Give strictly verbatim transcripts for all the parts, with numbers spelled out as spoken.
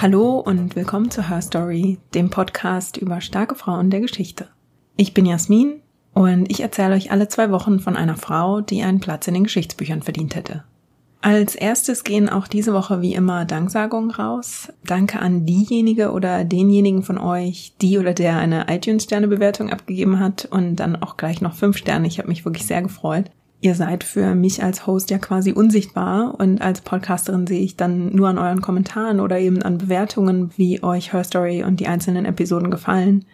Hallo und willkommen zu Her Story, dem Podcast über starke Frauen der Geschichte. Ich bin Jasmin und ich erzähle euch alle zwei Wochen von einer Frau, die einen Platz in den Geschichtsbüchern verdient hätte. Als erstes gehen auch diese Woche wie immer Danksagungen raus. Danke an diejenige oder denjenigen von euch, die oder der eine iTunes-Sterne-Bewertung abgegeben hat und dann auch gleich noch fünf Sterne. Ich habe mich wirklich sehr gefreut. Ihr seid für mich als Host ja quasi unsichtbar und als Podcasterin sehe ich dann nur an euren Kommentaren oder eben an Bewertungen, wie euch Her Story und die einzelnen Episoden gefallen.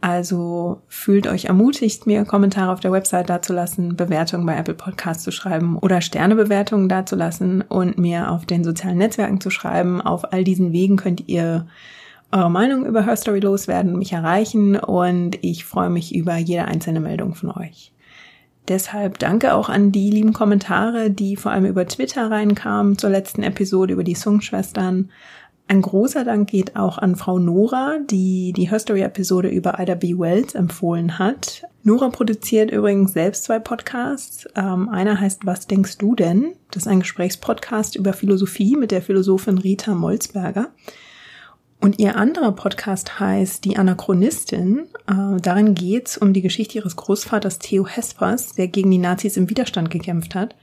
Also fühlt euch ermutigt, mir Kommentare auf der Website dazulassen, Bewertungen bei Apple Podcasts zu schreiben oder Sternebewertungen dazulassen und mir auf den sozialen Netzwerken zu schreiben. Auf all diesen Wegen könnt ihr eure Meinung über Her Story loswerden und mich erreichen und ich freue mich über jede einzelne Meldung von euch. Deshalb danke auch an die lieben Kommentare, die vor allem über Twitter reinkamen zur letzten Episode über die Sung-Schwestern. Ein großer Dank geht auch an Frau Nora, die die Her Story-Episode über Ida B. Wells empfohlen hat. Nora produziert übrigens selbst zwei Podcasts. Ähm, einer heißt Was denkst du denn? Das ist ein Gesprächspodcast über Philosophie mit der Philosophin Rita Molzberger. Und ihr anderer Podcast heißt Die Anachronistin. Äh, darin geht's um die Geschichte ihres Großvaters Theo Hespers, der gegen die Nazis im Widerstand gekämpft hat.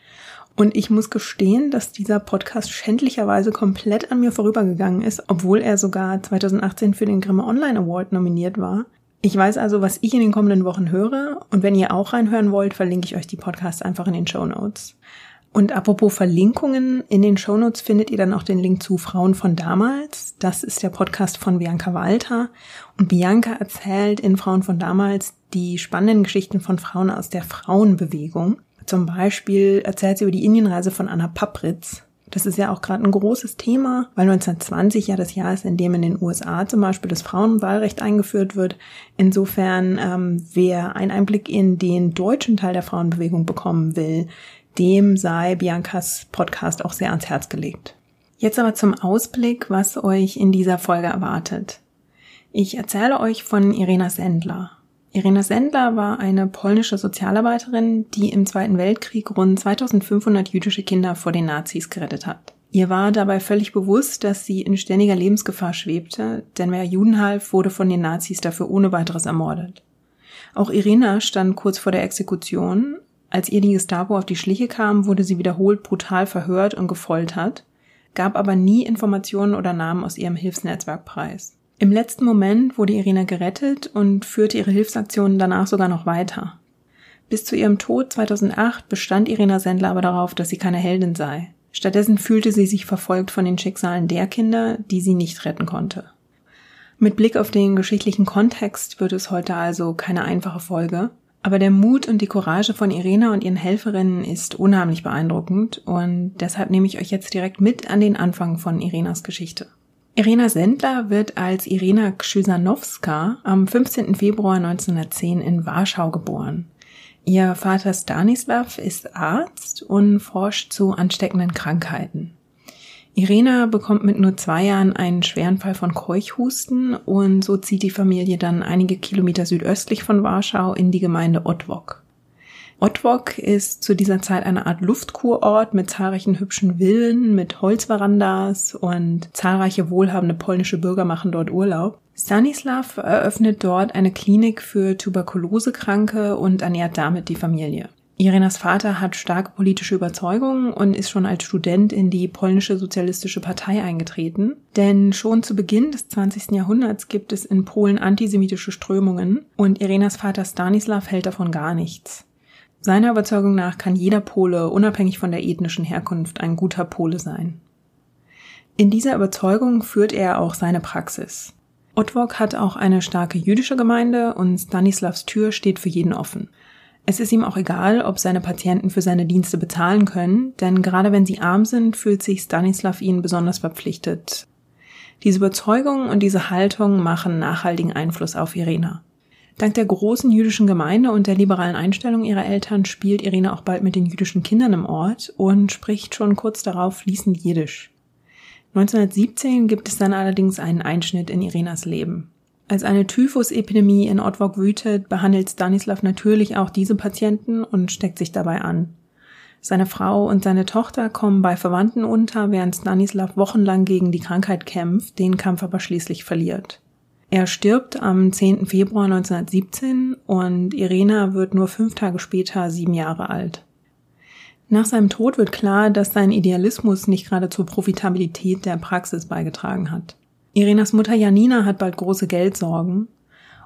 Und ich muss gestehen, dass dieser Podcast schändlicherweise komplett an mir vorübergegangen ist, obwohl er sogar zweitausendachtzehn für den Grimme Online Award nominiert war. Ich weiß also, was ich in den kommenden Wochen höre. Und wenn ihr auch reinhören wollt, verlinke ich euch die Podcasts einfach in den Shownotes. Und apropos Verlinkungen, in den Shownotes findet ihr dann auch den Link zu Frauen von damals. Das ist der Podcast von Bianca Walter. Und Bianca erzählt in Frauen von damals die spannenden Geschichten von Frauen aus der Frauenbewegung. Zum Beispiel erzählt sie über die Indienreise von Anna Pappritz. Das ist ja auch gerade ein großes Thema, weil neunzehnhundertzwanzig ja das Jahr ist, in dem in den U S A zum Beispiel das Frauenwahlrecht eingeführt wird. Insofern, ähm, wer einen Einblick in den deutschen Teil der Frauenbewegung bekommen will, dem sei Biancas Podcast auch sehr ans Herz gelegt. Jetzt aber zum Ausblick, was euch in dieser Folge erwartet. Ich erzähle euch von Irena Sendler. Irena Sendler war eine polnische Sozialarbeiterin, die im Zweiten Weltkrieg rund zweitausendfünfhundert jüdische Kinder vor den Nazis gerettet hat. Ihr war dabei völlig bewusst, dass sie in ständiger Lebensgefahr schwebte, denn wer Juden half, wurde von den Nazis dafür ohne weiteres ermordet. Auch Irena stand kurz vor der Exekution. Als ihr die Gestapo auf die Schliche kam, wurde sie wiederholt brutal verhört und gefoltert, gab aber nie Informationen oder Namen aus ihrem Hilfsnetzwerk preis. Im letzten Moment wurde Irena gerettet und führte ihre Hilfsaktionen danach sogar noch weiter. Bis zu ihrem Tod zweitausendacht bestand Irena Sendler aber darauf, dass sie keine Heldin sei. Stattdessen fühlte sie sich verfolgt von den Schicksalen der Kinder, die sie nicht retten konnte. Mit Blick auf den geschichtlichen Kontext wird es heute also keine einfache Folge. Aber der Mut und die Courage von Irena und ihren Helferinnen ist unheimlich beeindruckend und deshalb nehme ich euch jetzt direkt mit an den Anfang von Irenas Geschichte. Irena Sendler wird als Irena Krzyżanowska am fünfzehnten Februar neunzehnhundertzehn in Warschau geboren. Ihr Vater Stanislaw ist Arzt und forscht zu ansteckenden Krankheiten. Irena bekommt mit nur zwei Jahren einen schweren Fall von Keuchhusten und so zieht die Familie dann einige Kilometer südöstlich von Warschau in die Gemeinde Otwock. Otwock ist zu dieser Zeit eine Art Luftkurort mit zahlreichen hübschen Villen, mit Holzverandas und zahlreiche wohlhabende polnische Bürger machen dort Urlaub. Stanislaw eröffnet dort eine Klinik für Tuberkulosekranke und ernährt damit die Familie. Irenas Vater hat starke politische Überzeugungen und ist schon als Student in die polnische Sozialistische Partei eingetreten. Denn schon zu Beginn des zwanzigsten Jahrhunderts gibt es in Polen antisemitische Strömungen und Irenas Vater Stanislaw hält davon gar nichts. Seiner Überzeugung nach kann jeder Pole, unabhängig von der ethnischen Herkunft, ein guter Pole sein. In dieser Überzeugung führt er auch seine Praxis. Otwock hat auch eine starke jüdische Gemeinde und Stanislaws Tür steht für jeden offen. Es ist ihm auch egal, ob seine Patienten für seine Dienste bezahlen können, denn gerade wenn sie arm sind, fühlt sich Stanislaw ihnen besonders verpflichtet. Diese Überzeugung und diese Haltung machen nachhaltigen Einfluss auf Irena. Dank der großen jüdischen Gemeinde und der liberalen Einstellung ihrer Eltern spielt Irena auch bald mit den jüdischen Kindern im Ort und spricht schon kurz darauf fließend Jiddisch. neunzehnhundertsiebzehn gibt es dann allerdings einen Einschnitt in Irenas Leben. Als eine Typhusepidemie in Otwock wütet, behandelt Stanislaw natürlich auch diese Patienten und steckt sich dabei an. Seine Frau und seine Tochter kommen bei Verwandten unter, während Stanislaw wochenlang gegen die Krankheit kämpft, den Kampf aber schließlich verliert. Er stirbt am zehnten Februar neunzehnhundertsiebzehn und Irena wird nur fünf Tage später sieben Jahre alt. Nach seinem Tod wird klar, dass sein Idealismus nicht gerade zur Profitabilität der Praxis beigetragen hat. Irenas Mutter Janina hat bald große Geldsorgen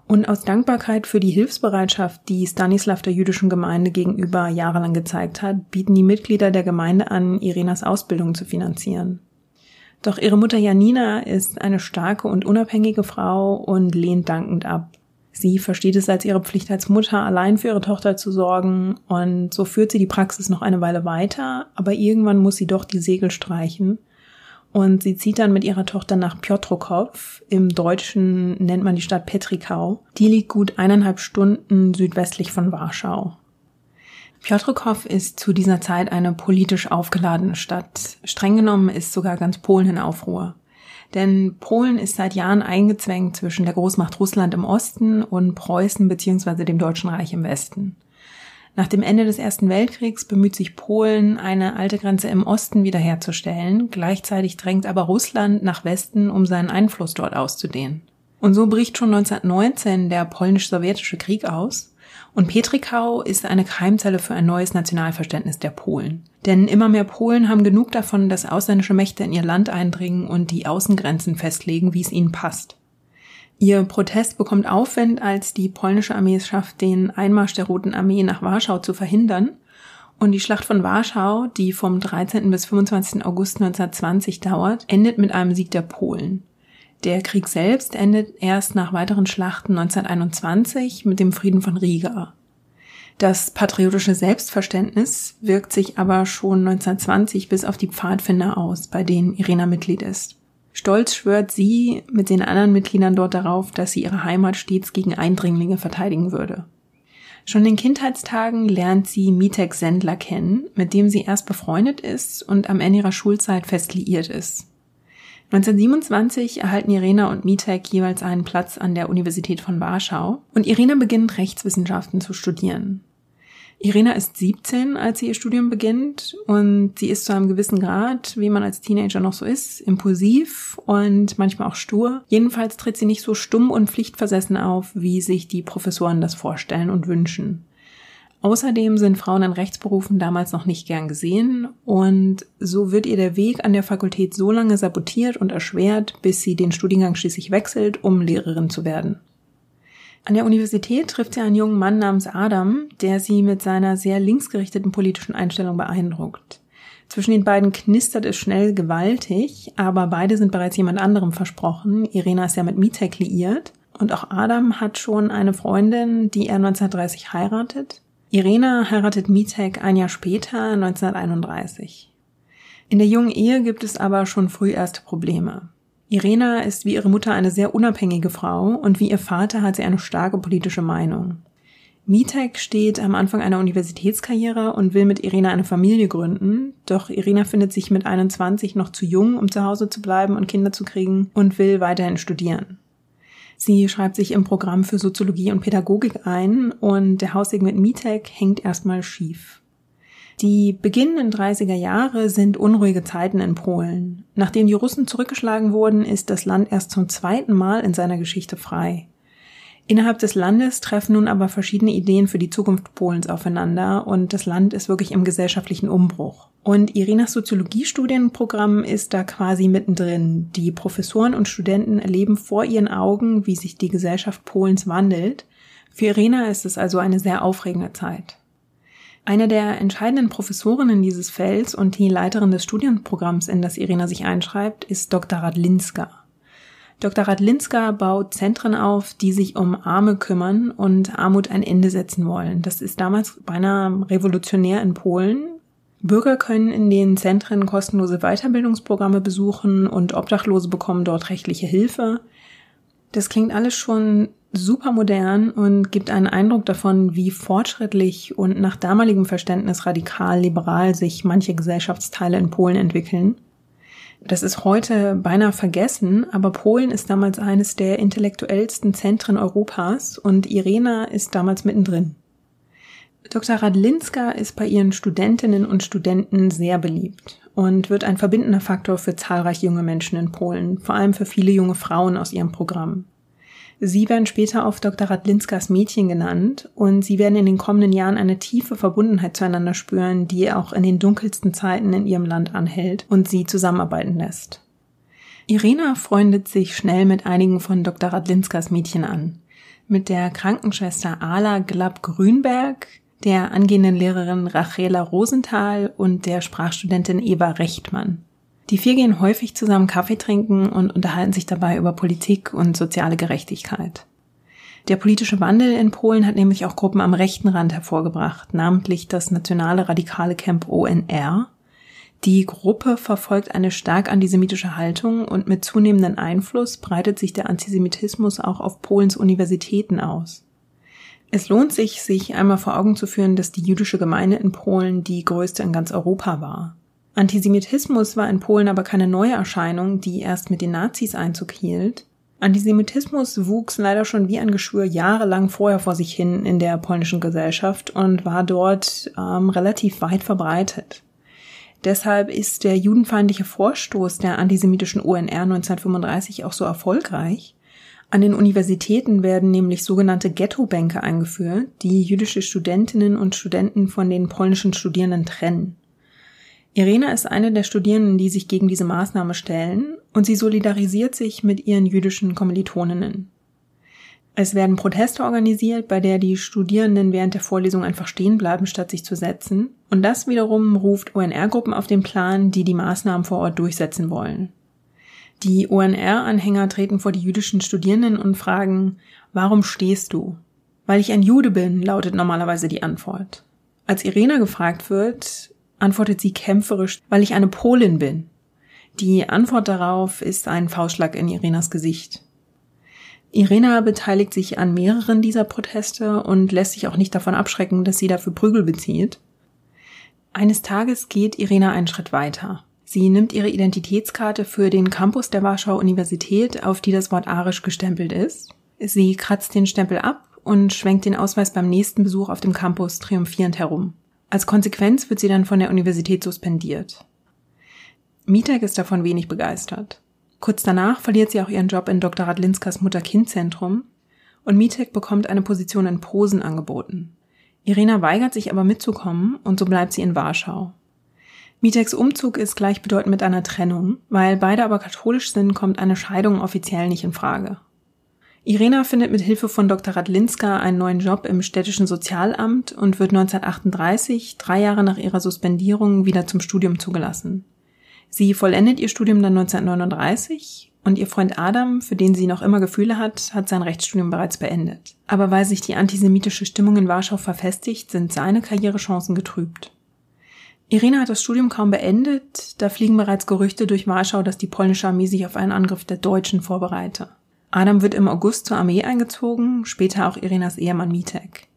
und aus Dankbarkeit für die Hilfsbereitschaft, die Stanislaw der jüdischen Gemeinde gegenüber jahrelang gezeigt hat, bieten die Mitglieder der Gemeinde an, Irenas Ausbildung zu finanzieren. Doch ihre Mutter Janina ist eine starke und unabhängige Frau und lehnt dankend ab. Sie versteht es als ihre Pflicht als Mutter, allein für ihre Tochter zu sorgen, und so führt sie die Praxis noch eine Weile weiter, aber irgendwann muss sie doch die Segel streichen und sie zieht dann mit ihrer Tochter nach Piotrkow, im Deutschen nennt man die Stadt Petrikau, die liegt gut eineinhalb Stunden südwestlich von Warschau. Piotrkow ist zu dieser Zeit eine politisch aufgeladene Stadt. Streng genommen ist sogar ganz Polen in Aufruhr. Denn Polen ist seit Jahren eingezwängt zwischen der Großmacht Russland im Osten und Preußen bzw. dem Deutschen Reich im Westen. Nach dem Ende des Ersten Weltkriegs bemüht sich Polen, eine alte Grenze im Osten wiederherzustellen. Gleichzeitig drängt aber Russland nach Westen, um seinen Einfluss dort auszudehnen. Und so bricht schon neunzehnhundertneunzehn der polnisch-sowjetische Krieg aus. Und Petrikau ist eine Keimzelle für ein neues Nationalverständnis der Polen. Denn immer mehr Polen haben genug davon, dass ausländische Mächte in ihr Land eindringen und die Außengrenzen festlegen, wie es ihnen passt. Ihr Protest bekommt Aufwind, als die polnische Armee es schafft, den Einmarsch der Roten Armee nach Warschau zu verhindern. Und die Schlacht von Warschau, die vom dreizehnten bis fünfundzwanzigsten August neunzehnhundertzwanzig dauert, endet mit einem Sieg der Polen. Der Krieg selbst endet erst nach weiteren Schlachten neunzehnhunderteinundzwanzig mit dem Frieden von Riga. Das patriotische Selbstverständnis wirkt sich aber schon neunzehnhundertzwanzig bis auf die Pfadfinder aus, bei denen Irena Mitglied ist. Stolz schwört sie mit den anderen Mitgliedern dort darauf, dass sie ihre Heimat stets gegen Eindringlinge verteidigen würde. Schon in Kindheitstagen lernt sie Mietek Sendler kennen, mit dem sie erst befreundet ist und am Ende ihrer Schulzeit fest liiert ist. neunzehnhundertsiebenundzwanzig erhalten Irena und Mietek jeweils einen Platz an der Universität von Warschau und Irena beginnt, Rechtswissenschaften zu studieren. Irena ist siebzehn, als sie ihr Studium beginnt, und sie ist zu einem gewissen Grad, wie man als Teenager noch so ist, impulsiv und manchmal auch stur. Jedenfalls tritt sie nicht so stumm und pflichtversessen auf, wie sich die Professoren das vorstellen und wünschen. Außerdem sind Frauen in Rechtsberufen damals noch nicht gern gesehen und so wird ihr der Weg an der Fakultät so lange sabotiert und erschwert, bis sie den Studiengang schließlich wechselt, um Lehrerin zu werden. An der Universität trifft sie einen jungen Mann namens Adam, der sie mit seiner sehr linksgerichteten politischen Einstellung beeindruckt. Zwischen den beiden knistert es schnell gewaltig, aber beide sind bereits jemand anderem versprochen. Irena ist ja mit Mietek liiert und auch Adam hat schon eine Freundin, die er neunzehnhundertdreißig heiratet. Irena heiratet Mietek ein Jahr später, neunzehnhunderteinunddreißig. In der jungen Ehe gibt es aber schon früh erste Probleme. Irena ist wie ihre Mutter eine sehr unabhängige Frau und wie ihr Vater hat sie eine starke politische Meinung. Mietek steht am Anfang einer Universitätskarriere und will mit Irena eine Familie gründen, doch Irena findet sich mit einundzwanzig noch zu jung, um zu Hause zu bleiben und Kinder zu kriegen und will weiterhin studieren. Sie schreibt sich im Programm für Soziologie und Pädagogik ein und der Hausweg mit Mietek hängt erstmal schief. Die beginnenden dreißiger Jahre sind unruhige Zeiten in Polen. Nachdem die Russen zurückgeschlagen wurden, ist das Land erst zum zweiten Mal in seiner Geschichte frei. Innerhalb des Landes treffen nun aber verschiedene Ideen für die Zukunft Polens aufeinander und das Land ist wirklich im gesellschaftlichen Umbruch. Und Irenas Soziologiestudienprogramm ist da quasi mittendrin. Die Professoren und Studenten erleben vor ihren Augen, wie sich die Gesellschaft Polens wandelt. Für Irena ist es also eine sehr aufregende Zeit. Eine der entscheidenden Professorinnen dieses Felds und die Leiterin des Studienprogramms, in das Irena sich einschreibt, ist Doktor Radlinska. Doktor Radlinska baut Zentren auf, die sich um Arme kümmern und Armut ein Ende setzen wollen. Das ist damals beinahe revolutionär in Polen. Bürger können in den Zentren kostenlose Weiterbildungsprogramme besuchen und Obdachlose bekommen dort rechtliche Hilfe. Das klingt alles schon super modern und gibt einen Eindruck davon, wie fortschrittlich und nach damaligem Verständnis radikal-liberal sich manche Gesellschaftsteile in Polen entwickeln. Das ist heute beinahe vergessen, aber Polen ist damals eines der intellektuellsten Zentren Europas und Irena ist damals mittendrin. Doktor Radlinska ist bei ihren Studentinnen und Studenten sehr beliebt und wird ein verbindender Faktor für zahlreiche junge Menschen in Polen, vor allem für viele junge Frauen aus ihrem Programm. Sie werden später auf Doktor Radlinskas Mädchen genannt und sie werden in den kommenden Jahren eine tiefe Verbundenheit zueinander spüren, die auch in den dunkelsten Zeiten in ihrem Land anhält und sie zusammenarbeiten lässt. Irena freundet sich schnell mit einigen von Doktor Radlinskas Mädchen an. Mit der Krankenschwester Ala Glab-Grünberg, der angehenden Lehrerin Rachela Rosenthal und der Sprachstudentin Eva Rechtmann. Die vier gehen häufig zusammen Kaffee trinken und unterhalten sich dabei über Politik und soziale Gerechtigkeit. Der politische Wandel in Polen hat nämlich auch Gruppen am rechten Rand hervorgebracht, namentlich das nationale radikale Camp O N R. Die Gruppe verfolgt eine stark antisemitische Haltung und mit zunehmendem Einfluss breitet sich der Antisemitismus auch auf Polens Universitäten aus. Es lohnt sich, sich einmal vor Augen zu führen, dass die jüdische Gemeinde in Polen die größte in ganz Europa war. Antisemitismus war in Polen aber keine neue Erscheinung, die erst mit den Nazis Einzug hielt. Antisemitismus wuchs leider schon wie ein Geschwür jahrelang vorher vor sich hin in der polnischen Gesellschaft und war dort ähm, relativ weit verbreitet. Deshalb ist der judenfeindliche Vorstoß der antisemitischen O N R neunzehnhundertfünfunddreißig auch so erfolgreich. An den Universitäten werden nämlich sogenannte Ghettobänke eingeführt, die jüdische Studentinnen und Studenten von den polnischen Studierenden trennen. Irena ist eine der Studierenden, die sich gegen diese Maßnahme stellen, und sie solidarisiert sich mit ihren jüdischen Kommilitoninnen. Es werden Proteste organisiert, bei der die Studierenden während der Vorlesung einfach stehen bleiben, statt sich zu setzen. Und das wiederum ruft O N R-Gruppen auf den Plan, die die Maßnahmen vor Ort durchsetzen wollen. Die O N R-Anhänger treten vor die jüdischen Studierenden und fragen: Warum stehst du? Weil ich ein Jude bin, lautet normalerweise die Antwort. Als Irena gefragt wird, antwortet sie kämpferisch: Weil ich eine Polin bin. Die Antwort darauf ist ein Faustschlag in Irenas Gesicht. Irena beteiligt sich an mehreren dieser Proteste und lässt sich auch nicht davon abschrecken, dass sie dafür Prügel bezieht. Eines Tages geht Irena einen Schritt weiter. Sie nimmt ihre Identitätskarte für den Campus der Warschauer Universität, auf die das Wort arisch gestempelt ist. Sie kratzt den Stempel ab und schwenkt den Ausweis beim nächsten Besuch auf dem Campus triumphierend herum. Als Konsequenz wird sie dann von der Universität suspendiert. Mietek ist davon wenig begeistert. Kurz danach verliert sie auch ihren Job in Doktor Radlinskas Mutter-Kind-Zentrum und Mietek bekommt eine Position in Posen angeboten. Irena weigert sich aber mitzukommen und so bleibt sie in Warschau. Mieteks Umzug ist gleichbedeutend mit einer Trennung, weil beide aber katholisch sind, kommt eine Scheidung offiziell nicht in Frage. Irena findet mit Hilfe von Doktor Radlinska einen neuen Job im städtischen Sozialamt und wird neunzehnhundertachtunddreißig, drei Jahre nach ihrer Suspendierung, wieder zum Studium zugelassen. Sie vollendet ihr Studium dann neunzehnhundertneununddreißig und ihr Freund Adam, für den sie noch immer Gefühle hat, hat sein Rechtsstudium bereits beendet. Aber weil sich die antisemitische Stimmung in Warschau verfestigt, sind seine Karrierechancen getrübt. Irena hat das Studium kaum beendet, da fliegen bereits Gerüchte durch Warschau, dass die polnische Armee sich auf einen Angriff der Deutschen vorbereite. Adam wird im August zur Armee eingezogen, später auch Irenas Ehemann Mietek.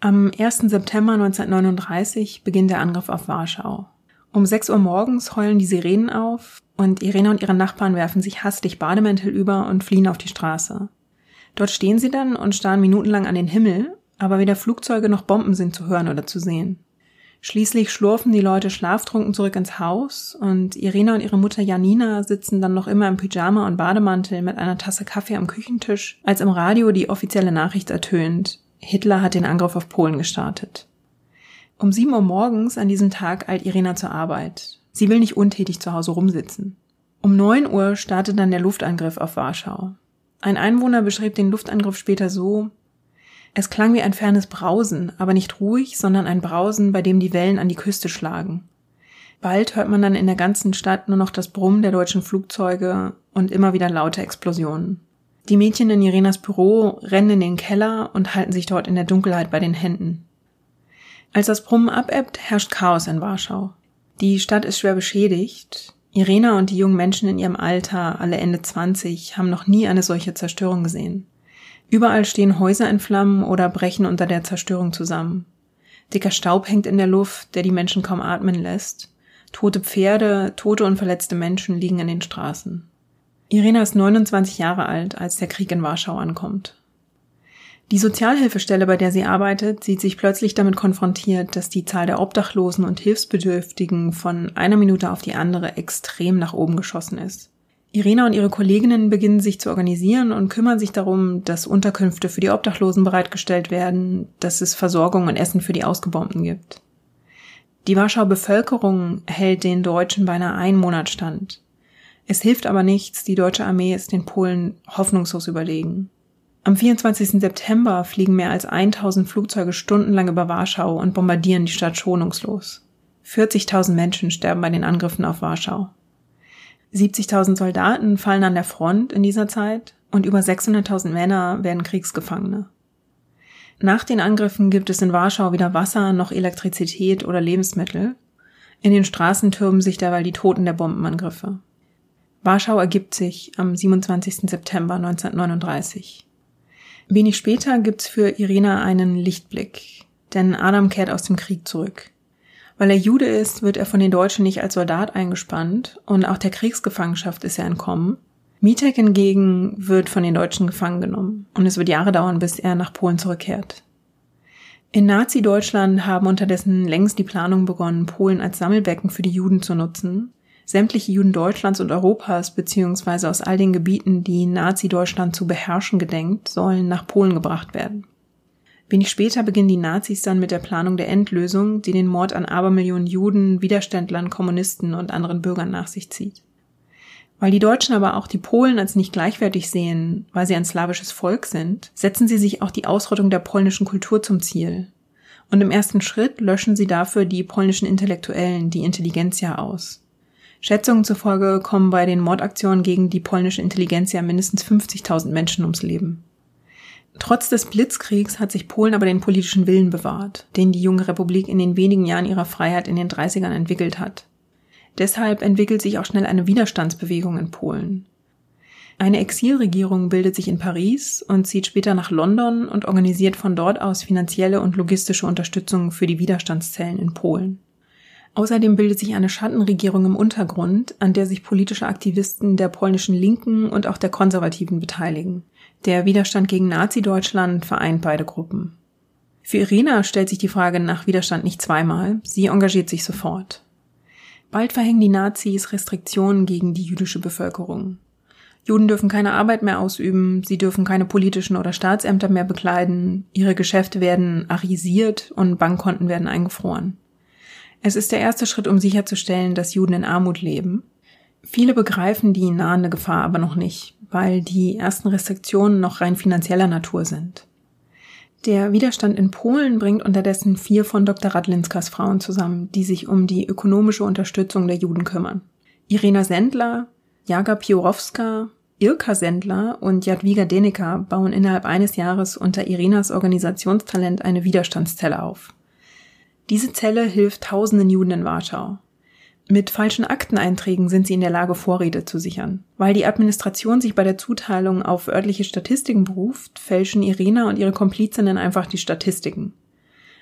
Am ersten September neunzehnhundertneununddreißig beginnt der Angriff auf Warschau. Um sechs Uhr morgens heulen die Sirenen auf und Irena und ihre Nachbarn werfen sich hastig Bademäntel über und fliehen auf die Straße. Dort stehen sie dann und starren minutenlang an den Himmel, aber weder Flugzeuge noch Bomben sind zu hören oder zu sehen. Schließlich schlurfen die Leute schlaftrunken zurück ins Haus und Irena und ihre Mutter Janina sitzen dann noch immer im Pyjama und Bademantel mit einer Tasse Kaffee am Küchentisch, als im Radio die offizielle Nachricht ertönt: Hitler hat den Angriff auf Polen gestartet. Um sieben Uhr morgens an diesem Tag eilt Irena zur Arbeit. Sie will nicht untätig zu Hause rumsitzen. Um neun Uhr startet dann der Luftangriff auf Warschau. Ein Einwohner beschrieb den Luftangriff später so: Es klang wie ein fernes Brausen, aber nicht ruhig, sondern ein Brausen, bei dem die Wellen an die Küste schlagen. Bald hört man dann in der ganzen Stadt nur noch das Brummen der deutschen Flugzeuge und immer wieder laute Explosionen. Die Mädchen in Irenas Büro rennen in den Keller und halten sich dort in der Dunkelheit bei den Händen. Als das Brummen abebbt, herrscht Chaos in Warschau. Die Stadt ist schwer beschädigt. Irena und die jungen Menschen in ihrem Alter, alle Ende zwanzig, haben noch nie eine solche Zerstörung gesehen. Überall stehen Häuser in Flammen oder brechen unter der Zerstörung zusammen. Dicker Staub hängt in der Luft, der die Menschen kaum atmen lässt. Tote Pferde, tote und verletzte Menschen liegen in den Straßen. Irena ist neunundzwanzig Jahre alt, als der Krieg in Warschau ankommt. Die Sozialhilfestelle, bei der sie arbeitet, sieht sich plötzlich damit konfrontiert, dass die Zahl der Obdachlosen und Hilfsbedürftigen von einer Minute auf die andere extrem nach oben geschossen ist. Irena und ihre Kolleginnen beginnen sich zu organisieren und kümmern sich darum, dass Unterkünfte für die Obdachlosen bereitgestellt werden, dass es Versorgung und Essen für die Ausgebombten gibt. Die Warschauer Bevölkerung hält den Deutschen beinahe einen Monat stand. Es hilft aber nichts, die deutsche Armee ist den Polen hoffnungslos überlegen. Am vierundzwanzigsten September fliegen mehr als tausend Flugzeuge stundenlang über Warschau und bombardieren die Stadt schonungslos. vierzigtausend Menschen sterben bei den Angriffen auf Warschau. siebzigtausend Soldaten fallen an der Front in dieser Zeit und über sechshunderttausend Männer werden Kriegsgefangene. Nach den Angriffen gibt es in Warschau weder Wasser noch Elektrizität oder Lebensmittel. In den Straßen türmen sich derweil die Toten der Bombenangriffe. Warschau ergibt sich am siebenundzwanzigsten September neunzehnhundertneununddreißig. Wenig später gibt's für Irena einen Lichtblick, denn Adam kehrt aus dem Krieg zurück. Weil er Jude ist, wird er von den Deutschen nicht als Soldat eingespannt und auch der Kriegsgefangenschaft ist er entkommen. Mietek hingegen wird von den Deutschen gefangen genommen und es wird Jahre dauern, bis er nach Polen zurückkehrt. In Nazi-Deutschland haben unterdessen längst die Planung begonnen, Polen als Sammelbecken für die Juden zu nutzen. Sämtliche Juden Deutschlands und Europas beziehungsweise aus all den Gebieten, die Nazi-Deutschland zu beherrschen gedenkt, sollen nach Polen gebracht werden. Wenig später beginnen die Nazis dann mit der Planung der Endlösung, die den Mord an Abermillionen Juden, Widerständlern, Kommunisten und anderen Bürgern nach sich zieht. Weil die Deutschen aber auch die Polen als nicht gleichwertig sehen, weil sie ein slawisches Volk sind, setzen sie sich auch die Ausrottung der polnischen Kultur zum Ziel. Und im ersten Schritt löschen sie dafür die polnischen Intellektuellen, die Intelligenzia, aus. Schätzungen zufolge kommen bei den Mordaktionen gegen die polnische Intelligenzia mindestens fünfzigtausend Menschen ums Leben. Trotz des Blitzkriegs hat sich Polen aber den politischen Willen bewahrt, den die junge Republik in den wenigen Jahren ihrer Freiheit in den dreißigern entwickelt hat. Deshalb entwickelt sich auch schnell eine Widerstandsbewegung in Polen. Eine Exilregierung bildet sich in Paris und zieht später nach London und organisiert von dort aus finanzielle und logistische Unterstützung für die Widerstandszellen in Polen. Außerdem bildet sich eine Schattenregierung im Untergrund, an der sich politische Aktivisten der polnischen Linken und auch der Konservativen beteiligen. Der Widerstand gegen Nazi-Deutschland vereint beide Gruppen. Für Irena stellt sich die Frage nach Widerstand nicht zweimal, sie engagiert sich sofort. Bald verhängen die Nazis Restriktionen gegen die jüdische Bevölkerung. Juden dürfen keine Arbeit mehr ausüben, sie dürfen keine politischen oder Staatsämter mehr bekleiden, ihre Geschäfte werden arisiert und Bankkonten werden eingefroren. Es ist der erste Schritt, um sicherzustellen, dass Juden in Armut leben. Viele begreifen die nahende Gefahr aber noch nicht, weil die ersten Restriktionen noch rein finanzieller Natur sind. Der Widerstand in Polen bringt unterdessen vier von Doktor Radlinskas Frauen zusammen, die sich um die ökonomische Unterstützung der Juden kümmern. Irena Sendler, Jaga Piorowska, Irka Sendler und Jadwiga Deneka bauen innerhalb eines Jahres unter Irenas Organisationstalent eine Widerstandszelle auf. Diese Zelle hilft tausenden Juden in Warschau. Mit falschen Akteneinträgen sind sie in der Lage, Vorräte zu sichern. Weil die Administration sich bei der Zuteilung auf örtliche Statistiken beruft, fälschen Irena und ihre Komplizinnen einfach die Statistiken.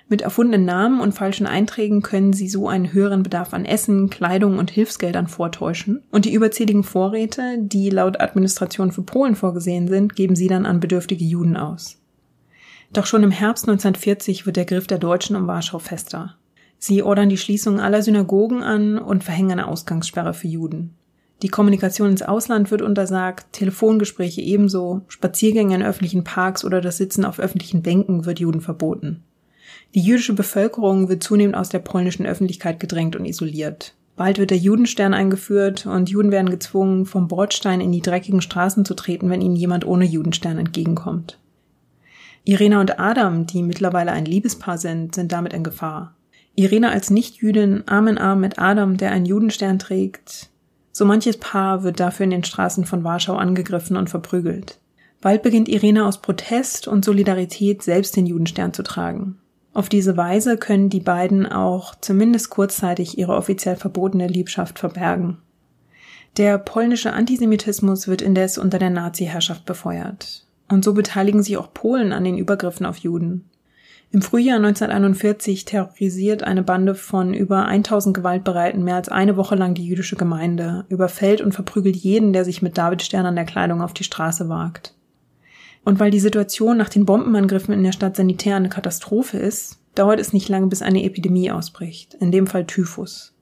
Mit erfundenen Namen und falschen Einträgen können sie so einen höheren Bedarf an Essen, Kleidung und Hilfsgeldern vortäuschen und die überzähligen Vorräte, die laut Administration für Polen vorgesehen sind, geben sie dann an bedürftige Juden aus. Doch schon im Herbst neunzehnhundertvierzig wird der Griff der Deutschen um Warschau fester. Sie ordern die Schließung aller Synagogen an und verhängen eine Ausgangssperre für Juden. Die Kommunikation ins Ausland wird untersagt, Telefongespräche ebenso, Spaziergänge in öffentlichen Parks oder das Sitzen auf öffentlichen Bänken wird Juden verboten. Die jüdische Bevölkerung wird zunehmend aus der polnischen Öffentlichkeit gedrängt und isoliert. Bald wird der Judenstern eingeführt und Juden werden gezwungen, vom Bordstein in die dreckigen Straßen zu treten, wenn ihnen jemand ohne Judenstern entgegenkommt. Irena und Adam, die mittlerweile ein Liebespaar sind, sind damit in Gefahr. Irena als Nichtjüdin, Arm in Arm mit Adam, der einen Judenstern trägt. So manches Paar wird dafür in den Straßen von Warschau angegriffen und verprügelt. Bald beginnt Irena aus Protest und Solidarität selbst den Judenstern zu tragen. Auf diese Weise können die beiden auch zumindest kurzzeitig ihre offiziell verbotene Liebschaft verbergen. Der polnische Antisemitismus wird indes unter der Nazi-Herrschaft befeuert. Und so beteiligen sich auch Polen an den Übergriffen auf Juden. Im Frühjahr neunzehnhunderteinundvierzig terrorisiert eine Bande von über tausend Gewaltbereiten mehr als eine Woche lang die jüdische Gemeinde, überfällt und verprügelt jeden, der sich mit Davidstern an der Kleidung auf die Straße wagt. Und weil die Situation nach den Bombenangriffen in der Stadt sanitär eine Katastrophe ist, dauert es nicht lange, bis eine Epidemie ausbricht, in dem Fall Typhus.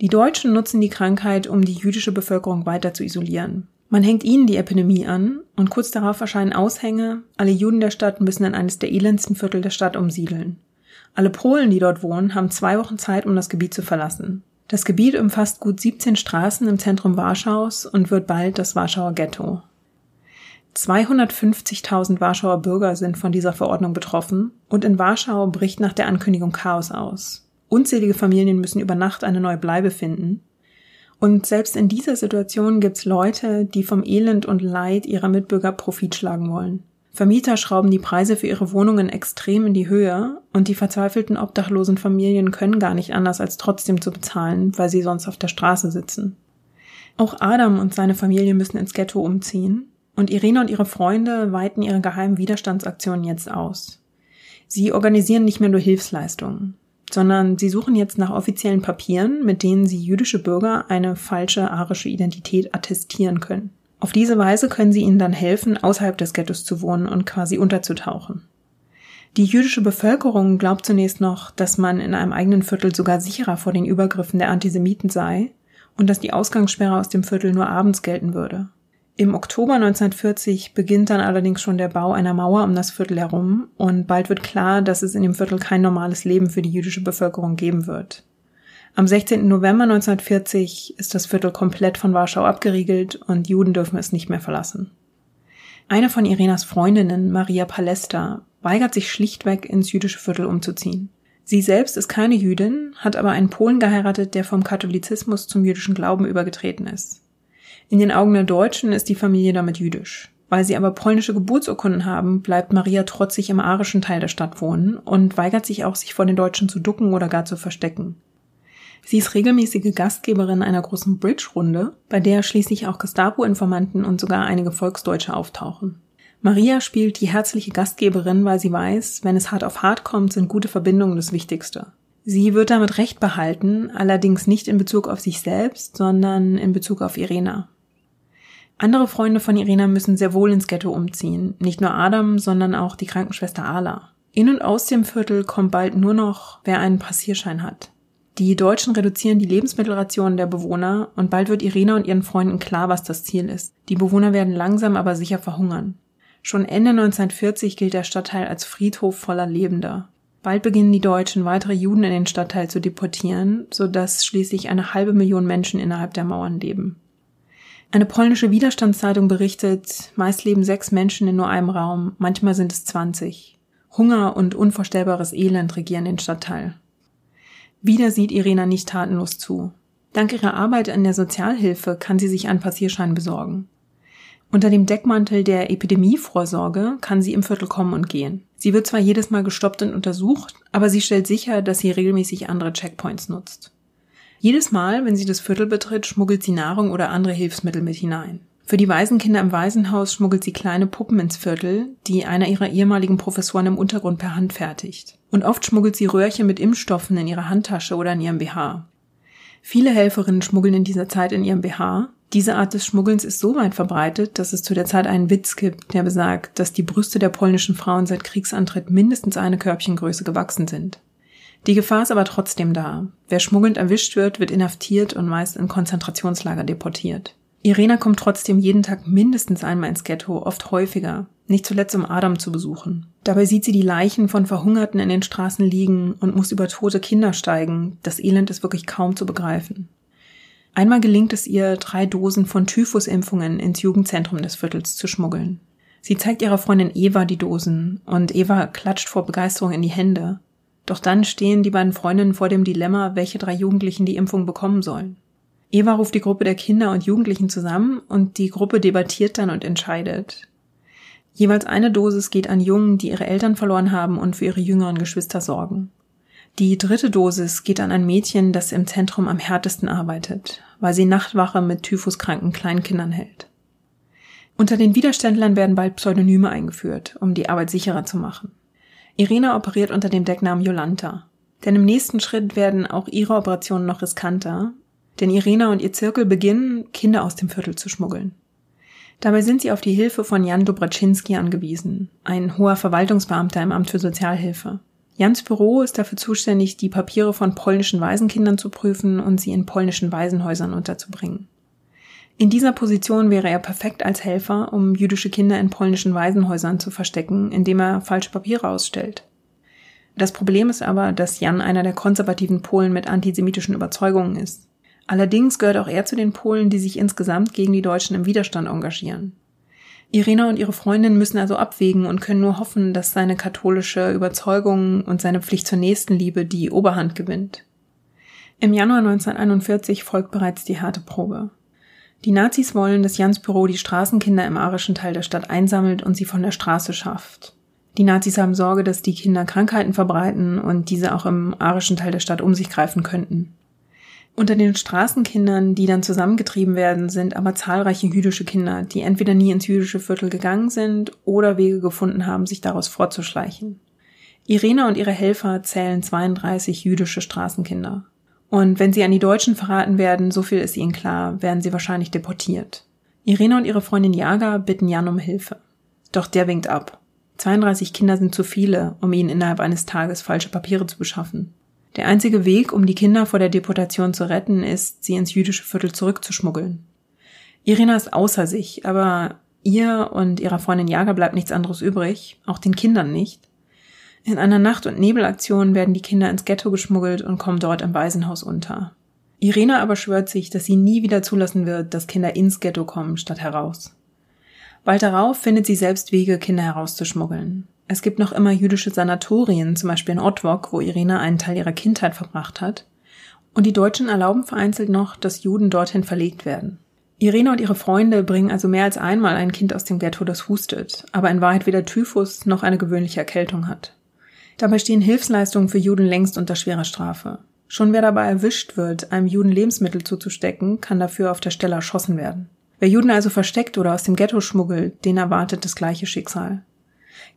Die Deutschen nutzen die Krankheit, um die jüdische Bevölkerung weiter zu isolieren. Man hängt ihnen die Epidemie an und kurz darauf erscheinen Aushänge, alle Juden der Stadt müssen in eines der elendsten Viertel der Stadt umsiedeln. Alle Polen, die dort wohnen, haben zwei Wochen Zeit, um das Gebiet zu verlassen. Das Gebiet umfasst gut siebzehn Straßen im Zentrum Warschaus und wird bald das Warschauer Ghetto. zweihundertfünfzigtausend Warschauer Bürger sind von dieser Verordnung betroffen und in Warschau bricht nach der Ankündigung Chaos aus. Unzählige Familien müssen über Nacht eine neue Bleibe finden. Und selbst in dieser Situation gibt's Leute, die vom Elend und Leid ihrer Mitbürger Profit schlagen wollen. Vermieter schrauben die Preise für ihre Wohnungen extrem in die Höhe und die verzweifelten obdachlosen Familien können gar nicht anders, als trotzdem zu bezahlen, weil sie sonst auf der Straße sitzen. Auch Adam und seine Familie müssen ins Ghetto umziehen. Und Irena und ihre Freunde weiten ihre geheimen Widerstandsaktionen jetzt aus. Sie organisieren nicht mehr nur Hilfsleistungen, sondern sie suchen jetzt nach offiziellen Papieren, mit denen sie jüdische Bürger eine falsche arische Identität attestieren können. Auf diese Weise können sie ihnen dann helfen, außerhalb des Ghettos zu wohnen und quasi unterzutauchen. Die jüdische Bevölkerung glaubt zunächst noch, dass man in einem eigenen Viertel sogar sicherer vor den Übergriffen der Antisemiten sei und dass die Ausgangssperre aus dem Viertel nur abends gelten würde. Im Oktober neunzehnhundertvierzig beginnt dann allerdings schon der Bau einer Mauer um das Viertel herum und bald wird klar, dass es in dem Viertel kein normales Leben für die jüdische Bevölkerung geben wird. Am sechzehnten November neunzehnhundertvierzig ist das Viertel komplett von Warschau abgeriegelt und Juden dürfen es nicht mehr verlassen. Eine von Irenas Freundinnen, Maria Paläster, weigert sich schlichtweg, ins jüdische Viertel umzuziehen. Sie selbst ist keine Jüdin, hat aber einen Polen geheiratet, der vom Katholizismus zum jüdischen Glauben übergetreten ist. In den Augen der Deutschen ist die Familie damit jüdisch. Weil sie aber polnische Geburtsurkunden haben, bleibt Maria trotzig im arischen Teil der Stadt wohnen und weigert sich auch, sich vor den Deutschen zu ducken oder gar zu verstecken. Sie ist regelmäßige Gastgeberin einer großen Bridge-Runde, bei der schließlich auch Gestapo-Informanten und sogar einige Volksdeutsche auftauchen. Maria spielt die herzliche Gastgeberin, weil sie weiß, wenn es hart auf hart kommt, sind gute Verbindungen das Wichtigste. Sie wird damit Recht behalten, allerdings nicht in Bezug auf sich selbst, sondern in Bezug auf Irena. Andere Freunde von Irena müssen sehr wohl ins Ghetto umziehen, nicht nur Adam, sondern auch die Krankenschwester Ala. In und aus dem Viertel kommt bald nur noch, wer einen Passierschein hat. Die Deutschen reduzieren die Lebensmittelrationen der Bewohner und bald wird Irena und ihren Freunden klar, was das Ziel ist. Die Bewohner werden langsam aber sicher verhungern. Schon Ende neunzehnhundertvierzig gilt der Stadtteil als Friedhof voller Lebender. Bald beginnen die Deutschen, weitere Juden in den Stadtteil zu deportieren, sodass schließlich eine halbe Million Menschen innerhalb der Mauern leben. Eine polnische Widerstandszeitung berichtet, meist leben sechs Menschen in nur einem Raum, manchmal sind es zwanzig. Hunger und unvorstellbares Elend regieren den Stadtteil. Wieder sieht Irena nicht tatenlos zu. Dank ihrer Arbeit in der Sozialhilfe kann sie sich einen Passierschein besorgen. Unter dem Deckmantel der Epidemievorsorge kann sie im Viertel kommen und gehen. Sie wird zwar jedes Mal gestoppt und untersucht, aber sie stellt sicher, dass sie regelmäßig andere Checkpoints nutzt. Jedes Mal, wenn sie das Viertel betritt, schmuggelt sie Nahrung oder andere Hilfsmittel mit hinein. Für die Waisenkinder im Waisenhaus schmuggelt sie kleine Puppen ins Viertel, die einer ihrer ehemaligen Professoren im Untergrund per Hand fertigt. Und oft schmuggelt sie Röhrchen mit Impfstoffen in ihrer Handtasche oder in ihrem B H. Viele Helferinnen schmuggeln in dieser Zeit in ihrem B H. Diese Art des Schmuggelns ist so weit verbreitet, dass es zu der Zeit einen Witz gibt, der besagt, dass die Brüste der polnischen Frauen seit Kriegsantritt mindestens eine Körbchengröße gewachsen sind. Die Gefahr ist aber trotzdem da. Wer schmuggelnd erwischt wird, wird inhaftiert und meist in Konzentrationslager deportiert. Irena kommt trotzdem jeden Tag mindestens einmal ins Ghetto, oft häufiger, nicht zuletzt um Adam zu besuchen. Dabei sieht sie die Leichen von Verhungerten in den Straßen liegen und muss über tote Kinder steigen. Das Elend ist wirklich kaum zu begreifen. Einmal gelingt es ihr, drei Dosen von Typhusimpfungen ins Jugendzentrum des Viertels zu schmuggeln. Sie zeigt ihrer Freundin Eva die Dosen und Eva klatscht vor Begeisterung in die Hände. Doch dann stehen die beiden Freundinnen vor dem Dilemma, welche drei Jugendlichen die Impfung bekommen sollen. Eva ruft die Gruppe der Kinder und Jugendlichen zusammen und die Gruppe debattiert dann und entscheidet. Jeweils eine Dosis geht an Jungen, die ihre Eltern verloren haben und für ihre jüngeren Geschwister sorgen. Die dritte Dosis geht an ein Mädchen, das im Zentrum am härtesten arbeitet, weil sie Nachtwache mit typhuskranken Kleinkindern hält. Unter den Widerständlern werden bald Pseudonyme eingeführt, um die Arbeit sicherer zu machen. Irena operiert unter dem Decknamen Jolanta. Denn im nächsten Schritt werden auch ihre Operationen noch riskanter, denn Irena und ihr Zirkel beginnen, Kinder aus dem Viertel zu schmuggeln. Dabei sind sie auf die Hilfe von Jan Dobraczynski angewiesen, ein hoher Verwaltungsbeamter im Amt für Sozialhilfe. Jans Büro ist dafür zuständig, die Papiere von polnischen Waisenkindern zu prüfen und sie in polnischen Waisenhäusern unterzubringen. In dieser Position wäre er perfekt als Helfer, um jüdische Kinder in polnischen Waisenhäusern zu verstecken, indem er falsche Papiere ausstellt. Das Problem ist aber, dass Jan einer der konservativen Polen mit antisemitischen Überzeugungen ist. Allerdings gehört auch er zu den Polen, die sich insgesamt gegen die Deutschen im Widerstand engagieren. Irena und ihre Freundin müssen also abwägen und können nur hoffen, dass seine katholische Überzeugung und seine Pflicht zur Nächstenliebe die Oberhand gewinnt. Im Januar neunzehnhunderteinundvierzig folgt bereits die harte Probe. Die Nazis wollen, dass Jans Büro die Straßenkinder im arischen Teil der Stadt einsammelt und sie von der Straße schafft. Die Nazis haben Sorge, dass die Kinder Krankheiten verbreiten und diese auch im arischen Teil der Stadt um sich greifen könnten. Unter den Straßenkindern, die dann zusammengetrieben werden, sind aber zahlreiche jüdische Kinder, die entweder nie ins jüdische Viertel gegangen sind oder Wege gefunden haben, sich daraus vorzuschleichen. Irena und ihre Helfer zählen zweiunddreißig jüdische Straßenkinder. Und wenn sie an die Deutschen verraten werden, so viel ist ihnen klar, werden sie wahrscheinlich deportiert. Irena und ihre Freundin Jaga bitten Jan um Hilfe. Doch der winkt ab. zweiunddreißig Kinder sind zu viele, um ihnen innerhalb eines Tages falsche Papiere zu beschaffen. Der einzige Weg, um die Kinder vor der Deportation zu retten, ist, sie ins jüdische Viertel zurückzuschmuggeln. Irena ist außer sich, aber ihr und ihrer Freundin Jaga bleibt nichts anderes übrig, auch den Kindern nicht. In einer Nacht- und Nebelaktion werden die Kinder ins Ghetto geschmuggelt und kommen dort im Waisenhaus unter. Irena aber schwört sich, dass sie nie wieder zulassen wird, dass Kinder ins Ghetto kommen, statt heraus. Bald darauf findet sie selbst Wege, Kinder herauszuschmuggeln. Es gibt noch immer jüdische Sanatorien, zum Beispiel in Otwock, wo Irena einen Teil ihrer Kindheit verbracht hat. Und die Deutschen erlauben vereinzelt noch, dass Juden dorthin verlegt werden. Irena und ihre Freunde bringen also mehr als einmal ein Kind aus dem Ghetto, das hustet, aber in Wahrheit weder Typhus noch eine gewöhnliche Erkältung hat. Dabei stehen Hilfsleistungen für Juden längst unter schwerer Strafe. Schon wer dabei erwischt wird, einem Juden Lebensmittel zuzustecken, kann dafür auf der Stelle erschossen werden. Wer Juden also versteckt oder aus dem Ghetto schmuggelt, den erwartet das gleiche Schicksal.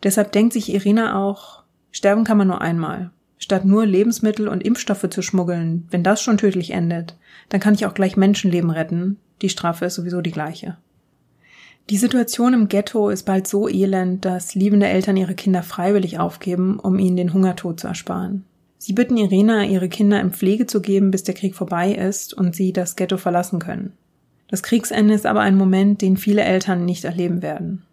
Deshalb denkt sich Irena auch, sterben kann man nur einmal. Statt nur Lebensmittel und Impfstoffe zu schmuggeln, wenn das schon tödlich endet, dann kann ich auch gleich Menschenleben retten. Die Strafe ist sowieso die gleiche. Die Situation im Ghetto ist bald so elend, dass liebende Eltern ihre Kinder freiwillig aufgeben, um ihnen den Hungertod zu ersparen. Sie bitten Irena, ihre Kinder in Pflege zu geben, bis der Krieg vorbei ist und sie das Ghetto verlassen können. Das Kriegsende ist aber ein Moment, den viele Eltern nicht erleben werden.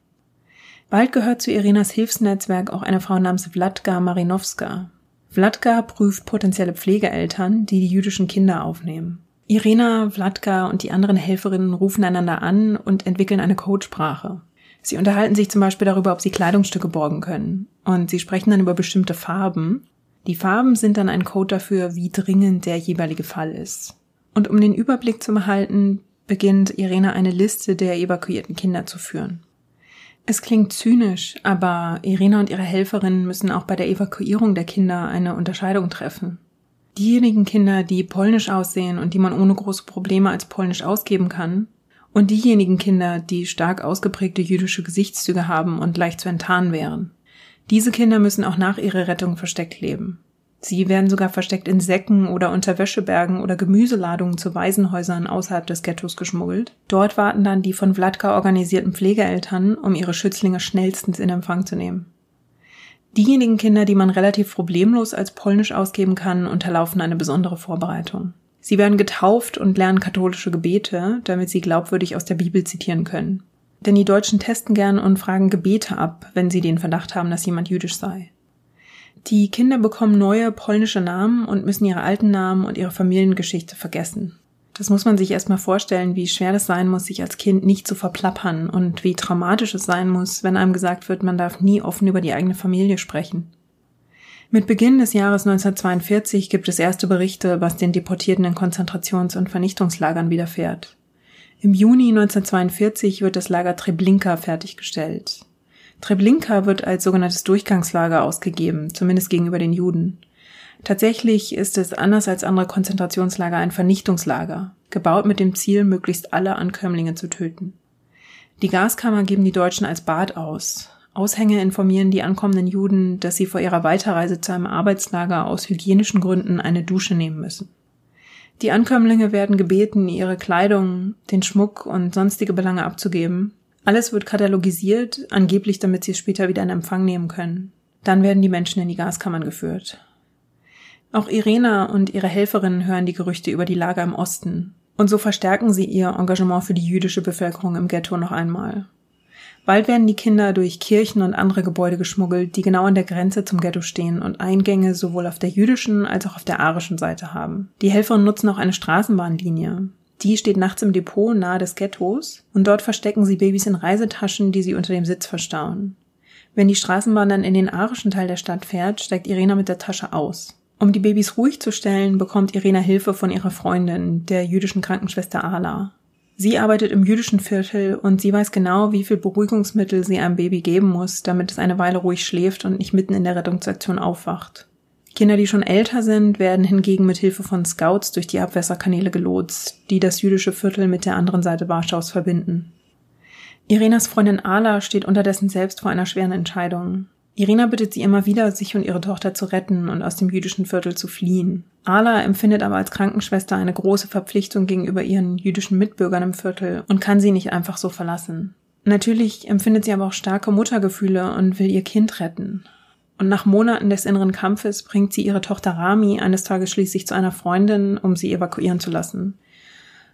Bald gehört zu Irenas Hilfsnetzwerk auch eine Frau namens Vladka Marinowska. Vladka prüft potenzielle Pflegeeltern, die die jüdischen Kinder aufnehmen. Irena, Vladka und die anderen Helferinnen rufen einander an und entwickeln eine Codesprache. Sie unterhalten sich zum Beispiel darüber, ob sie Kleidungsstücke borgen können. Und sie sprechen dann über bestimmte Farben. Die Farben sind dann ein Code dafür, wie dringend der jeweilige Fall ist. Und um den Überblick zu behalten, beginnt Irena eine Liste der evakuierten Kinder zu führen. Es klingt zynisch, aber Irena und ihre Helferinnen müssen auch bei der Evakuierung der Kinder eine Unterscheidung treffen. Diejenigen Kinder, die polnisch aussehen und die man ohne große Probleme als polnisch ausgeben kann, und diejenigen Kinder, die stark ausgeprägte jüdische Gesichtszüge haben und leicht zu enttarnen wären. Diese Kinder müssen auch nach ihrer Rettung versteckt leben. Sie werden sogar versteckt in Säcken oder unter Wäschebergen oder Gemüseladungen zu Waisenhäusern außerhalb des Ghettos geschmuggelt. Dort warten dann die von Vladka organisierten Pflegeeltern, um ihre Schützlinge schnellstens in Empfang zu nehmen. Diejenigen Kinder, die man relativ problemlos als polnisch ausgeben kann, unterlaufen eine besondere Vorbereitung. Sie werden getauft und lernen katholische Gebete, damit sie glaubwürdig aus der Bibel zitieren können. Denn die Deutschen testen gern und fragen Gebete ab, wenn sie den Verdacht haben, dass jemand jüdisch sei. Die Kinder bekommen neue polnische Namen und müssen ihre alten Namen und ihre Familiengeschichte vergessen. Das muss man sich erstmal vorstellen, wie schwer das sein muss, sich als Kind nicht zu verplappern und wie traumatisch es sein muss, wenn einem gesagt wird, man darf nie offen über die eigene Familie sprechen. Mit Beginn des Jahres neunzehnhundertzweiundvierzig gibt es erste Berichte, was den Deportierten in Konzentrations- und Vernichtungslagern widerfährt. Im Juni neunzehnhundertzweiundvierzig wird das Lager Treblinka fertiggestellt. Treblinka wird als sogenanntes Durchgangslager ausgegeben, zumindest gegenüber den Juden. Tatsächlich ist es anders als andere Konzentrationslager ein Vernichtungslager, gebaut mit dem Ziel, möglichst alle Ankömmlinge zu töten. Die Gaskammer geben die Deutschen als Bad aus. Aushänge informieren die ankommenden Juden, dass sie vor ihrer Weiterreise zu einem Arbeitslager aus hygienischen Gründen eine Dusche nehmen müssen. Die Ankömmlinge werden gebeten, ihre Kleidung, den Schmuck und sonstige Belange abzugeben. Alles wird katalogisiert, angeblich damit sie es später wieder in Empfang nehmen können. Dann werden die Menschen in die Gaskammern geführt. Auch Irena und ihre Helferinnen hören die Gerüchte über die Lager im Osten. Und so verstärken sie ihr Engagement für die jüdische Bevölkerung im Ghetto noch einmal. Bald werden die Kinder durch Kirchen und andere Gebäude geschmuggelt, die genau an der Grenze zum Ghetto stehen und Eingänge sowohl auf der jüdischen als auch auf der arischen Seite haben. Die Helferinnen nutzen auch eine Straßenbahnlinie. Die steht nachts im Depot nahe des Ghettos und dort verstecken sie Babys in Reisetaschen, die sie unter dem Sitz verstauen. Wenn die Straßenbahn dann in den arischen Teil der Stadt fährt, steigt Irena mit der Tasche aus. Um die Babys ruhig zu stellen, bekommt Irena Hilfe von ihrer Freundin, der jüdischen Krankenschwester Ala. Sie arbeitet im jüdischen Viertel und sie weiß genau, wie viel Beruhigungsmittel sie einem Baby geben muss, damit es eine Weile ruhig schläft und nicht mitten in der Rettungsaktion aufwacht. Kinder, die schon älter sind, werden hingegen mit Hilfe von Scouts durch die Abwässerkanäle gelotst, die das jüdische Viertel mit der anderen Seite Warschaus verbinden. Irenas Freundin Ala steht unterdessen selbst vor einer schweren Entscheidung. Irena bittet sie immer wieder, sich und ihre Tochter zu retten und aus dem jüdischen Viertel zu fliehen. Ala empfindet aber als Krankenschwester eine große Verpflichtung gegenüber ihren jüdischen Mitbürgern im Viertel und kann sie nicht einfach so verlassen. Natürlich empfindet sie aber auch starke Muttergefühle und will ihr Kind retten. Und nach Monaten des inneren Kampfes bringt sie ihre Tochter Rami eines Tages schließlich zu einer Freundin, um sie evakuieren zu lassen.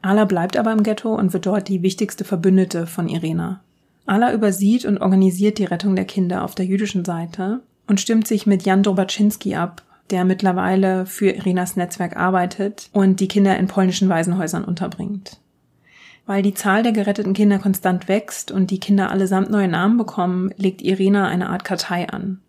Ala bleibt aber im Ghetto und wird dort die wichtigste Verbündete von Irena. Ala übersieht und organisiert die Rettung der Kinder auf der jüdischen Seite und stimmt sich mit Jan Dobraczynski ab, der mittlerweile für Irenas Netzwerk arbeitet und die Kinder in polnischen Waisenhäusern unterbringt. Weil die Zahl der geretteten Kinder konstant wächst und die Kinder allesamt neue Namen bekommen, legt Irena eine Art Kartei an.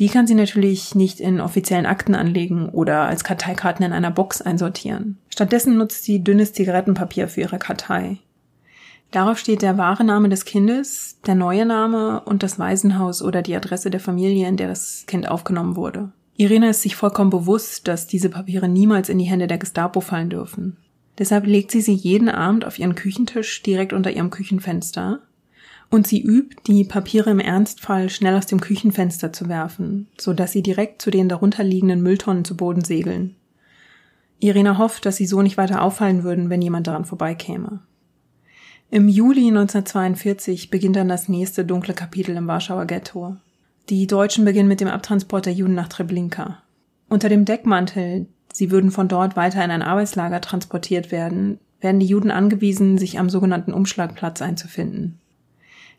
Die kann sie natürlich nicht in offiziellen Akten anlegen oder als Karteikarten in einer Box einsortieren. Stattdessen nutzt sie dünnes Zigarettenpapier für ihre Kartei. Darauf steht der wahre Name des Kindes, der neue Name und das Waisenhaus oder die Adresse der Familie, in der das Kind aufgenommen wurde. Irena ist sich vollkommen bewusst, dass diese Papiere niemals in die Hände der Gestapo fallen dürfen. Deshalb legt sie sie jeden Abend auf ihren Küchentisch direkt unter ihrem Küchenfenster und sie übt, die Papiere im Ernstfall schnell aus dem Küchenfenster zu werfen, sodass sie direkt zu den darunterliegenden Mülltonnen zu Boden segeln. Irena hofft, dass sie so nicht weiter auffallen würden, wenn jemand daran vorbeikäme. Im Juli neunzehnhundertzweiundvierzig beginnt dann das nächste dunkle Kapitel im Warschauer Ghetto. Die Deutschen beginnen mit dem Abtransport der Juden nach Treblinka. Unter dem Deckmantel, sie würden von dort weiter in ein Arbeitslager transportiert werden, werden die Juden angewiesen, sich am sogenannten Umschlagplatz einzufinden.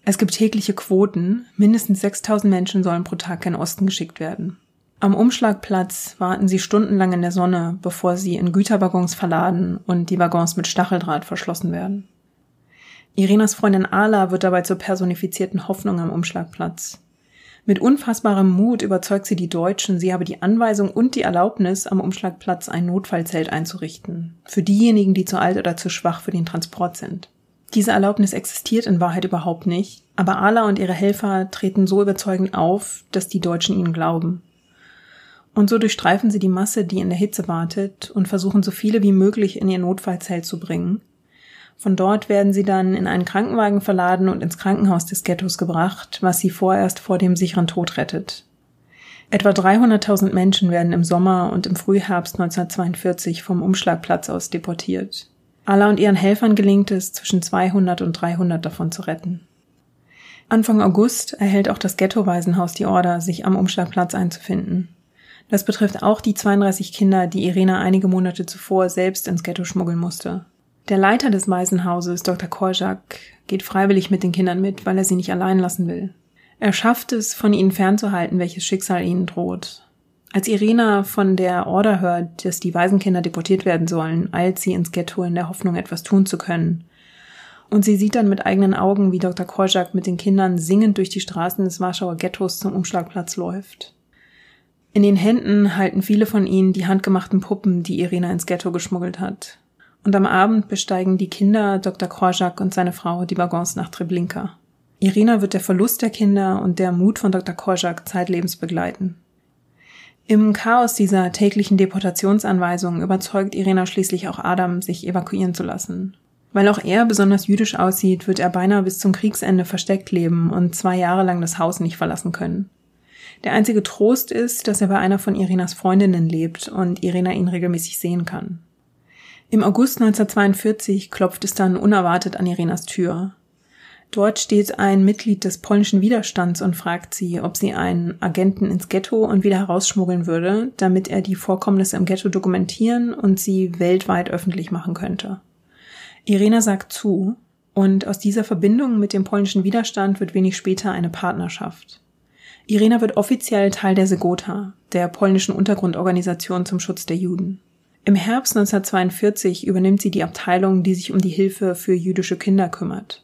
Es gibt tägliche Quoten, mindestens sechstausend Menschen sollen pro Tag in den Osten geschickt werden. Am Umschlagplatz warten sie stundenlang in der Sonne, bevor sie in Güterwaggons verladen und die Waggons mit Stacheldraht verschlossen werden. Irenas Freundin Ala wird dabei zur personifizierten Hoffnung am Umschlagplatz. Mit unfassbarem Mut überzeugt sie die Deutschen, sie habe die Anweisung und die Erlaubnis, am Umschlagplatz ein Notfallzelt einzurichten, für diejenigen, die zu alt oder zu schwach für den Transport sind. Diese Erlaubnis existiert in Wahrheit überhaupt nicht, aber Ala und ihre Helfer treten so überzeugend auf, dass die Deutschen ihnen glauben. Und so durchstreifen sie die Masse, die in der Hitze wartet, und versuchen, so viele wie möglich in ihr Notfallzelt zu bringen. Von dort werden sie dann in einen Krankenwagen verladen und ins Krankenhaus des Ghettos gebracht, was sie vorerst vor dem sicheren Tod rettet. Etwa dreihunderttausend Menschen werden im Sommer und im Frühherbst neunzehnhundertzweiundvierzig vom Umschlagplatz aus deportiert. Ala und ihren Helfern gelingt es, zwischen zweihundert und dreihundert davon zu retten. Anfang August erhält auch das Ghetto-Waisenhaus die Order, sich am Umschlagplatz einzufinden. Das betrifft auch die zweiunddreißig Kinder, die Irena einige Monate zuvor selbst ins Ghetto schmuggeln musste. Der Leiter des Waisenhauses, Doktor Korczak, geht freiwillig mit den Kindern mit, weil er sie nicht allein lassen will. Er schafft es, von ihnen fernzuhalten, welches Schicksal ihnen droht. Als Irena von der Order hört, dass die Waisenkinder deportiert werden sollen, eilt sie ins Ghetto in der Hoffnung, etwas tun zu können. Und sie sieht dann mit eigenen Augen, wie Doktor Korczak mit den Kindern singend durch die Straßen des Warschauer Ghettos zum Umschlagplatz läuft. In den Händen halten viele von ihnen die handgemachten Puppen, die Irena ins Ghetto geschmuggelt hat. Und am Abend besteigen die Kinder, Doktor Korczak und seine Frau, die Waggons nach Treblinka. Irena wird der Verlust der Kinder und der Mut von Doktor Korczak zeitlebens begleiten. Im Chaos dieser täglichen Deportationsanweisungen überzeugt Irena schließlich auch Adam, sich evakuieren zu lassen. Weil auch er besonders jüdisch aussieht, wird er beinahe bis zum Kriegsende versteckt leben und zwei Jahre lang das Haus nicht verlassen können. Der einzige Trost ist, dass er bei einer von Irenas Freundinnen lebt und Irena ihn regelmäßig sehen kann. Im August neunzehnhundertzweiundvierzig klopft es dann unerwartet an Irenas Tür. Dort steht ein Mitglied des polnischen Widerstands und fragt sie, ob sie einen Agenten ins Ghetto und wieder herausschmuggeln würde, damit er die Vorkommnisse im Ghetto dokumentieren und sie weltweit öffentlich machen könnte. Irena sagt zu, und aus dieser Verbindung mit dem polnischen Widerstand wird wenig später eine Partnerschaft. Irena wird offiziell Teil der Żegota, der polnischen Untergrundorganisation zum Schutz der Juden. Im Herbst neunzehnhundertzweiundvierzig übernimmt sie die Abteilung, die sich um die Hilfe für jüdische Kinder kümmert.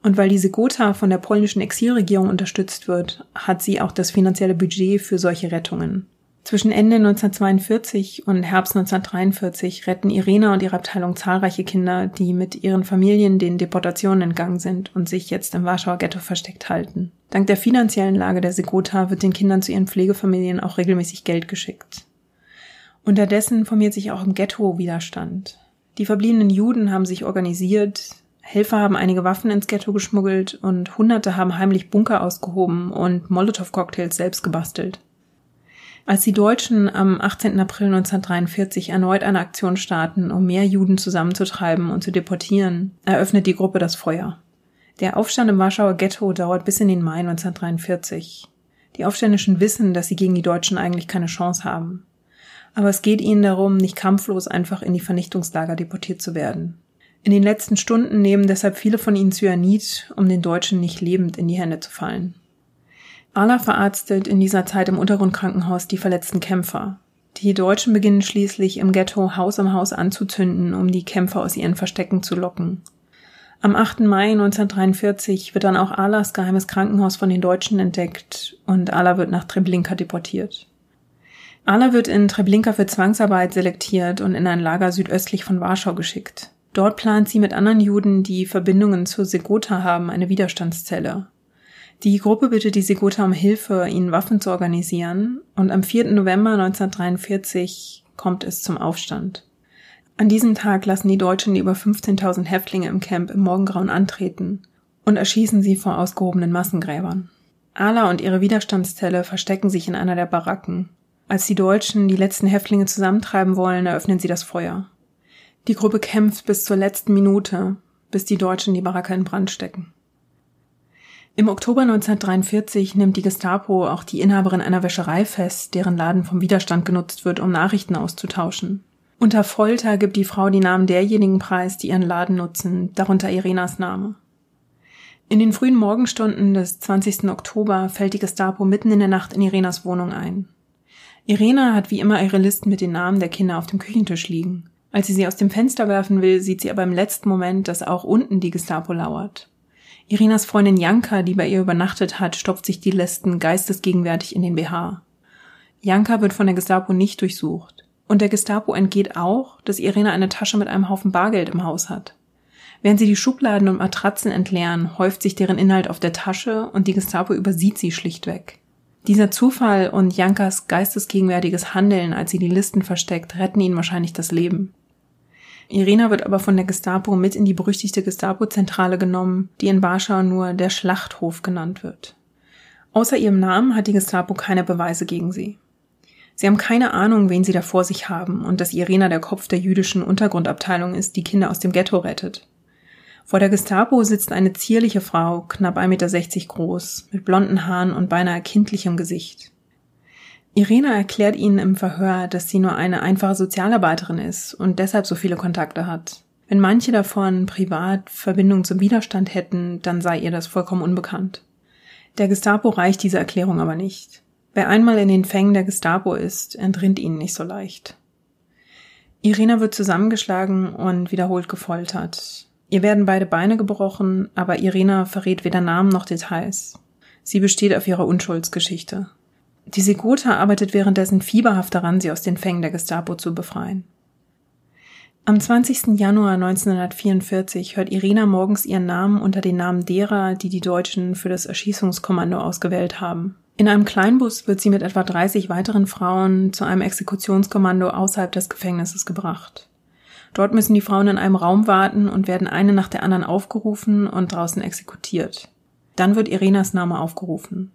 Und weil die Żegota von der polnischen Exilregierung unterstützt wird, hat sie auch das finanzielle Budget für solche Rettungen. Zwischen Ende neunzehnhundertzweiundvierzig und Herbst neunzehnhundertdreiundvierzig retten Irena und ihre Abteilung zahlreiche Kinder, die mit ihren Familien den Deportationen entgangen sind und sich jetzt im Warschauer Ghetto versteckt halten. Dank der finanziellen Lage der Żegota wird den Kindern zu ihren Pflegefamilien auch regelmäßig Geld geschickt. Unterdessen formiert sich auch im Ghetto Widerstand. Die verbliebenen Juden haben sich organisiert, Helfer haben einige Waffen ins Ghetto geschmuggelt und Hunderte haben heimlich Bunker ausgehoben und Molotow-Cocktails selbst gebastelt. Als die Deutschen am achtzehnten April neunzehnhundertdreiundvierzig erneut eine Aktion starten, um mehr Juden zusammenzutreiben und zu deportieren, eröffnet die Gruppe das Feuer. Der Aufstand im Warschauer Ghetto dauert bis in den Mai neunzehnhundertdreiundvierzig. Die Aufständischen wissen, dass sie gegen die Deutschen eigentlich keine Chance haben. Aber es geht ihnen darum, nicht kampflos einfach in die Vernichtungslager deportiert zu werden. In den letzten Stunden nehmen deshalb viele von ihnen Cyanid, um den Deutschen nicht lebend in die Hände zu fallen. Ala verarztet in dieser Zeit im Untergrundkrankenhaus die verletzten Kämpfer. Die Deutschen beginnen schließlich im Ghetto Haus um Haus anzuzünden, um die Kämpfer aus ihren Verstecken zu locken. Am achten Mai neunzehnhundertdreiundvierzig wird dann auch Alas geheimes Krankenhaus von den Deutschen entdeckt und Ala wird nach Treblinka deportiert. Ala wird in Treblinka für Zwangsarbeit selektiert und in ein Lager südöstlich von Warschau geschickt. Dort plant sie mit anderen Juden, die Verbindungen zur Żegota haben, eine Widerstandszelle. Die Gruppe bittet die Żegota um Hilfe, ihnen Waffen zu organisieren, und am vierten November neunzehnhundertdreiundvierzig kommt es zum Aufstand. An diesem Tag lassen die Deutschen die über fünfzehntausend Häftlinge im Camp im Morgengrauen antreten und erschießen sie vor ausgehobenen Massengräbern. Ala und ihre Widerstandszelle verstecken sich in einer der Baracken. Als die Deutschen die letzten Häftlinge zusammentreiben wollen, eröffnen sie das Feuer. Die Gruppe kämpft bis zur letzten Minute, bis die Deutschen die Baracke in Brand stecken. Im Oktober neunzehnhundertdreiundvierzig nimmt die Gestapo auch die Inhaberin einer Wäscherei fest, deren Laden vom Widerstand genutzt wird, um Nachrichten auszutauschen. Unter Folter gibt die Frau die Namen derjenigen preis, die ihren Laden nutzen, darunter Irenas Name. In den frühen Morgenstunden des zwanzigsten Oktober fällt die Gestapo mitten in der Nacht in Irenas Wohnung ein. Irena hat wie immer ihre Listen mit den Namen der Kinder auf dem Küchentisch liegen. Als sie sie aus dem Fenster werfen will, sieht sie aber im letzten Moment, dass auch unten die Gestapo lauert. Irenas Freundin Janka, die bei ihr übernachtet hat, stopft sich die Listen geistesgegenwärtig in den B H. Janka wird von der Gestapo nicht durchsucht. Und der Gestapo entgeht auch, dass Irena eine Tasche mit einem Haufen Bargeld im Haus hat. Während sie die Schubladen und Matratzen entleeren, häuft sich deren Inhalt auf der Tasche und die Gestapo übersieht sie schlichtweg. Dieser Zufall und Jankas geistesgegenwärtiges Handeln, als sie die Listen versteckt, retten ihnen wahrscheinlich das Leben. Irena wird aber von der Gestapo mit in die berüchtigte Gestapo-Zentrale genommen, die in Warschau nur der Schlachthof genannt wird. Außer ihrem Namen hat die Gestapo keine Beweise gegen sie. Sie haben keine Ahnung, wen sie da vor sich haben und dass Irena der Kopf der jüdischen Untergrundabteilung ist, die Kinder aus dem Ghetto rettet. Vor der Gestapo sitzt eine zierliche Frau, knapp ein Meter sechzig groß, mit blonden Haaren und beinahe kindlichem Gesicht. Irena erklärt ihnen im Verhör, dass sie nur eine einfache Sozialarbeiterin ist und deshalb so viele Kontakte hat. Wenn manche davon privat Verbindungen zum Widerstand hätten, dann sei ihr das vollkommen unbekannt. Der Gestapo reicht diese Erklärung aber nicht. Wer einmal in den Fängen der Gestapo ist, entrinnt ihnen nicht so leicht. Irena wird zusammengeschlagen und wiederholt gefoltert. Ihr werden beide Beine gebrochen, aber Irena verrät weder Namen noch Details. Sie besteht auf ihrer Unschuldsgeschichte. Die Żegota arbeitet währenddessen fieberhaft daran, sie aus den Fängen der Gestapo zu befreien. Am zwanzigsten Januar neunzehnhundertvierundvierzig hört Irena morgens ihren Namen unter den Namen derer, die die Deutschen für das Erschießungskommando ausgewählt haben. In einem Kleinbus wird sie mit etwa dreißig weiteren Frauen zu einem Exekutionskommando außerhalb des Gefängnisses gebracht. Dort müssen die Frauen in einem Raum warten und werden eine nach der anderen aufgerufen und draußen exekutiert. Dann wird Irenas Name aufgerufen.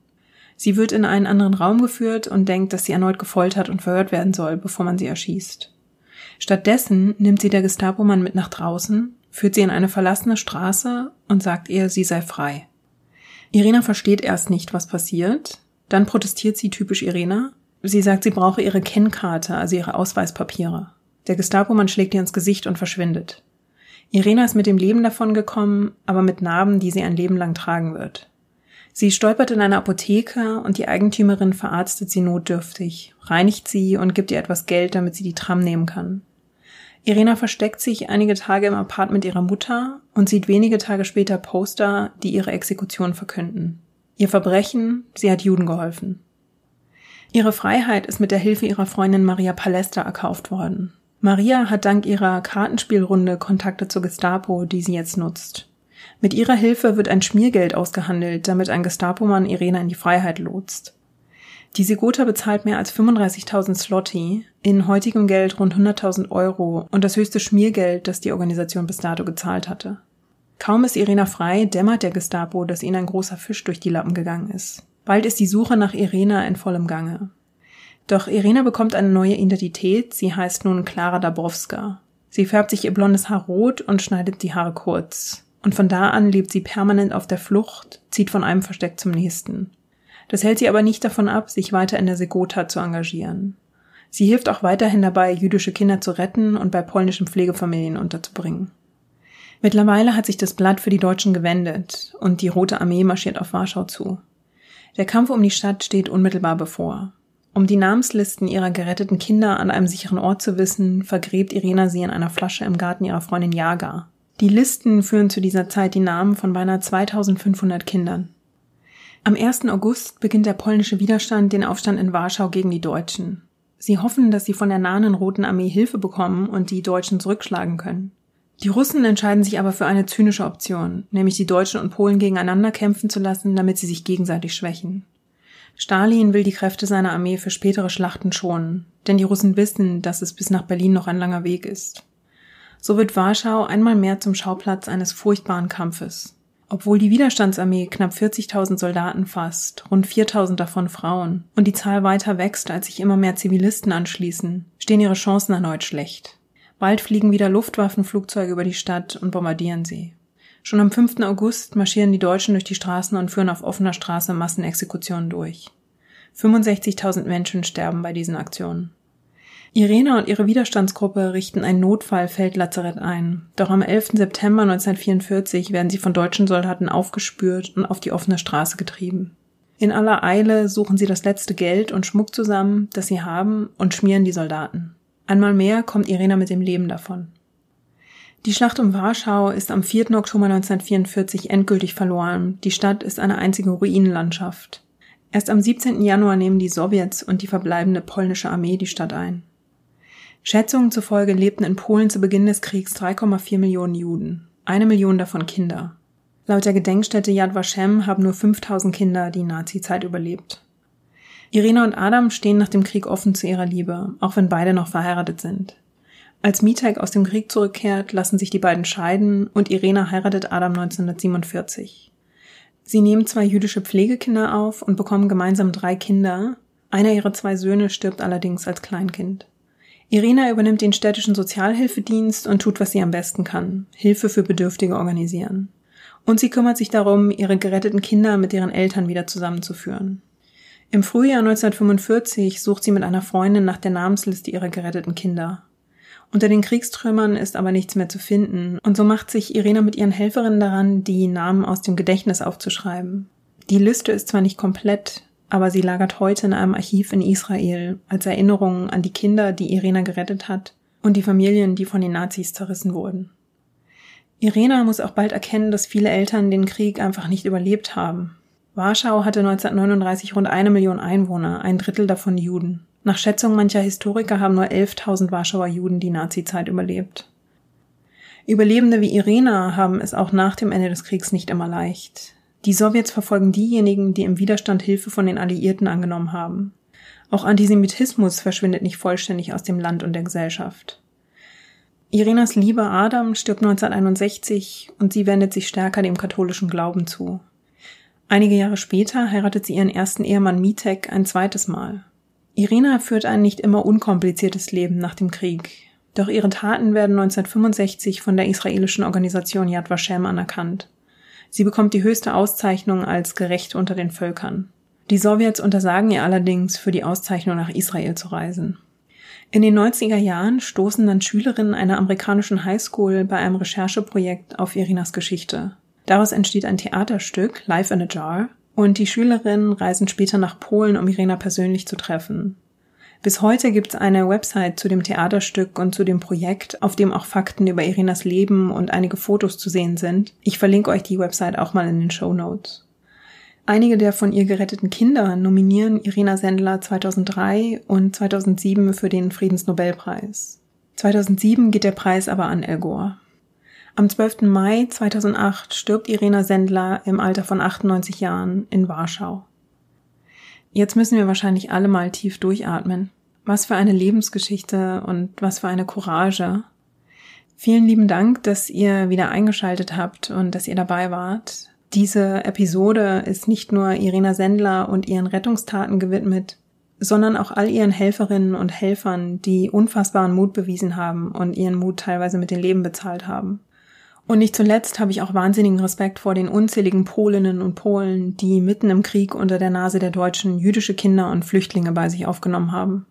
Sie wird in einen anderen Raum geführt und denkt, dass sie erneut gefoltert und verhört werden soll, bevor man sie erschießt. Stattdessen nimmt sie der Gestapo-Mann mit nach draußen, führt sie in eine verlassene Straße und sagt ihr, sie sei frei. Irena versteht erst nicht, was passiert. Dann protestiert sie typisch Irena. Sie sagt, sie brauche ihre Kennkarte, also ihre Ausweispapiere. Der Gestapo-Mann schlägt ihr ins Gesicht und verschwindet. Irena ist mit dem Leben davongekommen, aber mit Narben, die sie ein Leben lang tragen wird. Sie stolpert in eine Apotheke und die Eigentümerin verarztet sie notdürftig, reinigt sie und gibt ihr etwas Geld, damit sie die Tram nehmen kann. Irena versteckt sich einige Tage im Apartment ihrer Mutter und sieht wenige Tage später Poster, die ihre Exekution verkünden. Ihr Verbrechen, sie hat Juden geholfen. Ihre Freiheit ist mit der Hilfe ihrer Freundin Maria Paläster erkauft worden. Maria hat dank ihrer Kartenspielrunde Kontakte zur Gestapo, die sie jetzt nutzt. Mit ihrer Hilfe wird ein Schmiergeld ausgehandelt, damit ein Gestapo-Mann Irena in die Freiheit lotst. Die Żegota bezahlt mehr als fünfunddreißigtausend Zloty, in heutigem Geld rund hunderttausend Euro und das höchste Schmiergeld, das die Organisation bis dato gezahlt hatte. Kaum ist Irena frei, dämmert der Gestapo, dass ihnen ein großer Fisch durch die Lappen gegangen ist. Bald ist die Suche nach Irena in vollem Gange. Doch Irena bekommt eine neue Identität, sie heißt nun Klara Dabrowska. Sie färbt sich ihr blondes Haar rot und schneidet die Haare kurz. Und von da an lebt sie permanent auf der Flucht, zieht von einem Versteck zum nächsten. Das hält sie aber nicht davon ab, sich weiter in der Żegota zu engagieren. Sie hilft auch weiterhin dabei, jüdische Kinder zu retten und bei polnischen Pflegefamilien unterzubringen. Mittlerweile hat sich das Blatt für die Deutschen gewendet und die Rote Armee marschiert auf Warschau zu. Der Kampf um die Stadt steht unmittelbar bevor. Um die Namenslisten ihrer geretteten Kinder an einem sicheren Ort zu wissen, vergräbt Irena sie in einer Flasche im Garten ihrer Freundin Jaga. Die Listen führen zu dieser Zeit die Namen von beinahe zweitausendfünfhundert Kindern. Am ersten August beginnt der polnische Widerstand den Aufstand in Warschau gegen die Deutschen. Sie hoffen, dass sie von der nahenden Roten Armee Hilfe bekommen und die Deutschen zurückschlagen können. Die Russen entscheiden sich aber für eine zynische Option, nämlich die Deutschen und Polen gegeneinander kämpfen zu lassen, damit sie sich gegenseitig schwächen. Stalin will die Kräfte seiner Armee für spätere Schlachten schonen, denn die Russen wissen, dass es bis nach Berlin noch ein langer Weg ist. So wird Warschau einmal mehr zum Schauplatz eines furchtbaren Kampfes. Obwohl die Widerstandsarmee knapp vierzigtausend Soldaten fasst, rund viertausend davon Frauen, und die Zahl weiter wächst, als sich immer mehr Zivilisten anschließen, stehen ihre Chancen erneut schlecht. Bald fliegen wieder Luftwaffenflugzeuge über die Stadt und bombardieren sie. Schon am fünften August marschieren die Deutschen durch die Straßen und führen auf offener Straße Massenexekutionen durch. fünfundsechzigtausend Menschen sterben bei diesen Aktionen. Irena und ihre Widerstandsgruppe richten ein Notfall-Feldlazarett ein, doch am elften September neunzehnhundertvierundvierzig werden sie von deutschen Soldaten aufgespürt und auf die offene Straße getrieben. In aller Eile suchen sie das letzte Geld und Schmuck zusammen, das sie haben, und schmieren die Soldaten. Einmal mehr kommt Irena mit dem Leben davon. Die Schlacht um Warschau ist am vierten Oktober neunzehnhundertvierundvierzig endgültig verloren, die Stadt ist eine einzige Ruinenlandschaft. Erst am siebzehnten Januar nehmen die Sowjets und die verbleibende polnische Armee die Stadt ein. Schätzungen zufolge lebten in Polen zu Beginn des Kriegs drei Komma vier Millionen Juden, eine Million davon Kinder. Laut der Gedenkstätte Yad Vashem haben nur fünftausend Kinder die Nazi-Zeit überlebt. Irena und Adam stehen nach dem Krieg offen zu ihrer Liebe, auch wenn beide noch verheiratet sind. Als Mietek aus dem Krieg zurückkehrt, lassen sich die beiden scheiden und Irena heiratet Adam neunzehnhundertsiebenundvierzig. Sie nehmen zwei jüdische Pflegekinder auf und bekommen gemeinsam drei Kinder. Einer ihrer zwei Söhne stirbt allerdings als Kleinkind. Irena übernimmt den städtischen Sozialhilfedienst und tut, was sie am besten kann, Hilfe für Bedürftige organisieren. Und sie kümmert sich darum, ihre geretteten Kinder mit ihren Eltern wieder zusammenzuführen. Im Frühjahr neunzehnhundertfünfundvierzig sucht sie mit einer Freundin nach der Namensliste ihrer geretteten Kinder. Unter den Kriegstrümmern ist aber nichts mehr zu finden und so macht sich Irena mit ihren Helferinnen daran, die Namen aus dem Gedächtnis aufzuschreiben. Die Liste ist zwar nicht komplett, aber sie lagert heute in einem Archiv in Israel als Erinnerung an die Kinder, die Irena gerettet hat und die Familien, die von den Nazis zerrissen wurden. Irena muss auch bald erkennen, dass viele Eltern den Krieg einfach nicht überlebt haben. Warschau hatte neunzehnhundertneununddreißig rund eine Million Einwohner, ein Drittel davon Juden. Nach Schätzung mancher Historiker haben nur elftausend Warschauer Juden die Nazi-Zeit überlebt. Überlebende wie Irena haben es auch nach dem Ende des Kriegs nicht immer leicht. Die Sowjets verfolgen diejenigen, die im Widerstand Hilfe von den Alliierten angenommen haben. Auch Antisemitismus verschwindet nicht vollständig aus dem Land und der Gesellschaft. Irenas Lieber Adam stirbt neunzehnhunderteinundsechzig und sie wendet sich stärker dem katholischen Glauben zu. Einige Jahre später heiratet sie ihren ersten Ehemann Mietek ein zweites Mal. Irena führt ein nicht immer unkompliziertes Leben nach dem Krieg. Doch ihre Taten werden neunzehnhundertfünfundsechzig von der israelischen Organisation Yad Vashem anerkannt. Sie bekommt die höchste Auszeichnung als gerecht unter den Völkern. Die Sowjets untersagen ihr allerdings, für die Auszeichnung nach Israel zu reisen. In den neunziger Jahren stoßen dann Schülerinnen einer amerikanischen Highschool bei einem Rechercheprojekt auf Irenas Geschichte. Daraus entsteht ein Theaterstück, Life in a Jar, und die Schülerinnen reisen später nach Polen, um Irena persönlich zu treffen. Bis heute gibt es eine Website zu dem Theaterstück und zu dem Projekt, auf dem auch Fakten über Irenas Leben und einige Fotos zu sehen sind. Ich verlinke euch die Website auch mal in den Shownotes. Einige der von ihr geretteten Kinder nominieren Irena Sendler zweitausenddrei und zweitausendsieben für den Friedensnobelpreis. zweitausendsieben geht der Preis aber an Al Gore. Am zwölften Mai zweitausendacht stirbt Irena Sendler im Alter von achtundneunzig Jahren in Warschau. Jetzt müssen wir wahrscheinlich alle mal tief durchatmen. Was für eine Lebensgeschichte und was für eine Courage. Vielen lieben Dank, dass ihr wieder eingeschaltet habt und dass ihr dabei wart. Diese Episode ist nicht nur Irena Sendler und ihren Rettungstaten gewidmet, sondern auch all ihren Helferinnen und Helfern, die unfassbaren Mut bewiesen haben und ihren Mut teilweise mit dem Leben bezahlt haben. Und nicht zuletzt habe ich auch wahnsinnigen Respekt vor den unzähligen Polinnen und Polen, die mitten im Krieg unter der Nase der Deutschen jüdische Kinder und Flüchtlinge bei sich aufgenommen haben.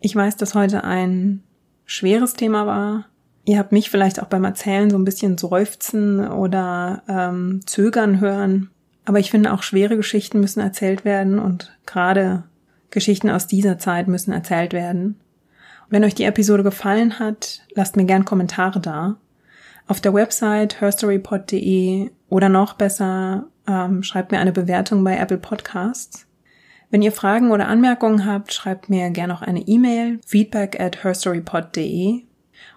Ich weiß, dass heute ein schweres Thema war. Ihr habt mich vielleicht auch beim Erzählen so ein bisschen seufzen oder ähm, zögern hören. Aber ich finde, auch schwere Geschichten müssen erzählt werden und gerade Geschichten aus dieser Zeit müssen erzählt werden. Und wenn euch die Episode gefallen hat, lasst mir gern Kommentare da. Auf der Website herstorypod punkt de oder noch besser, ähm, schreibt mir eine Bewertung bei Apple Podcasts. Wenn ihr Fragen oder Anmerkungen habt, schreibt mir gerne auch eine E-Mail, feedback at herstorypod punkt de,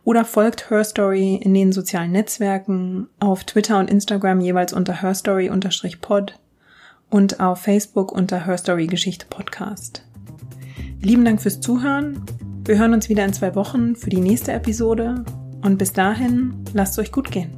oder folgt Herstory in den sozialen Netzwerken, auf Twitter und Instagram jeweils unter herstory-pod und auf Facebook unter herstory-geschichte-podcast. Lieben Dank fürs Zuhören. Wir hören uns wieder in zwei Wochen für die nächste Episode. Und bis dahin, lasst euch gut gehen.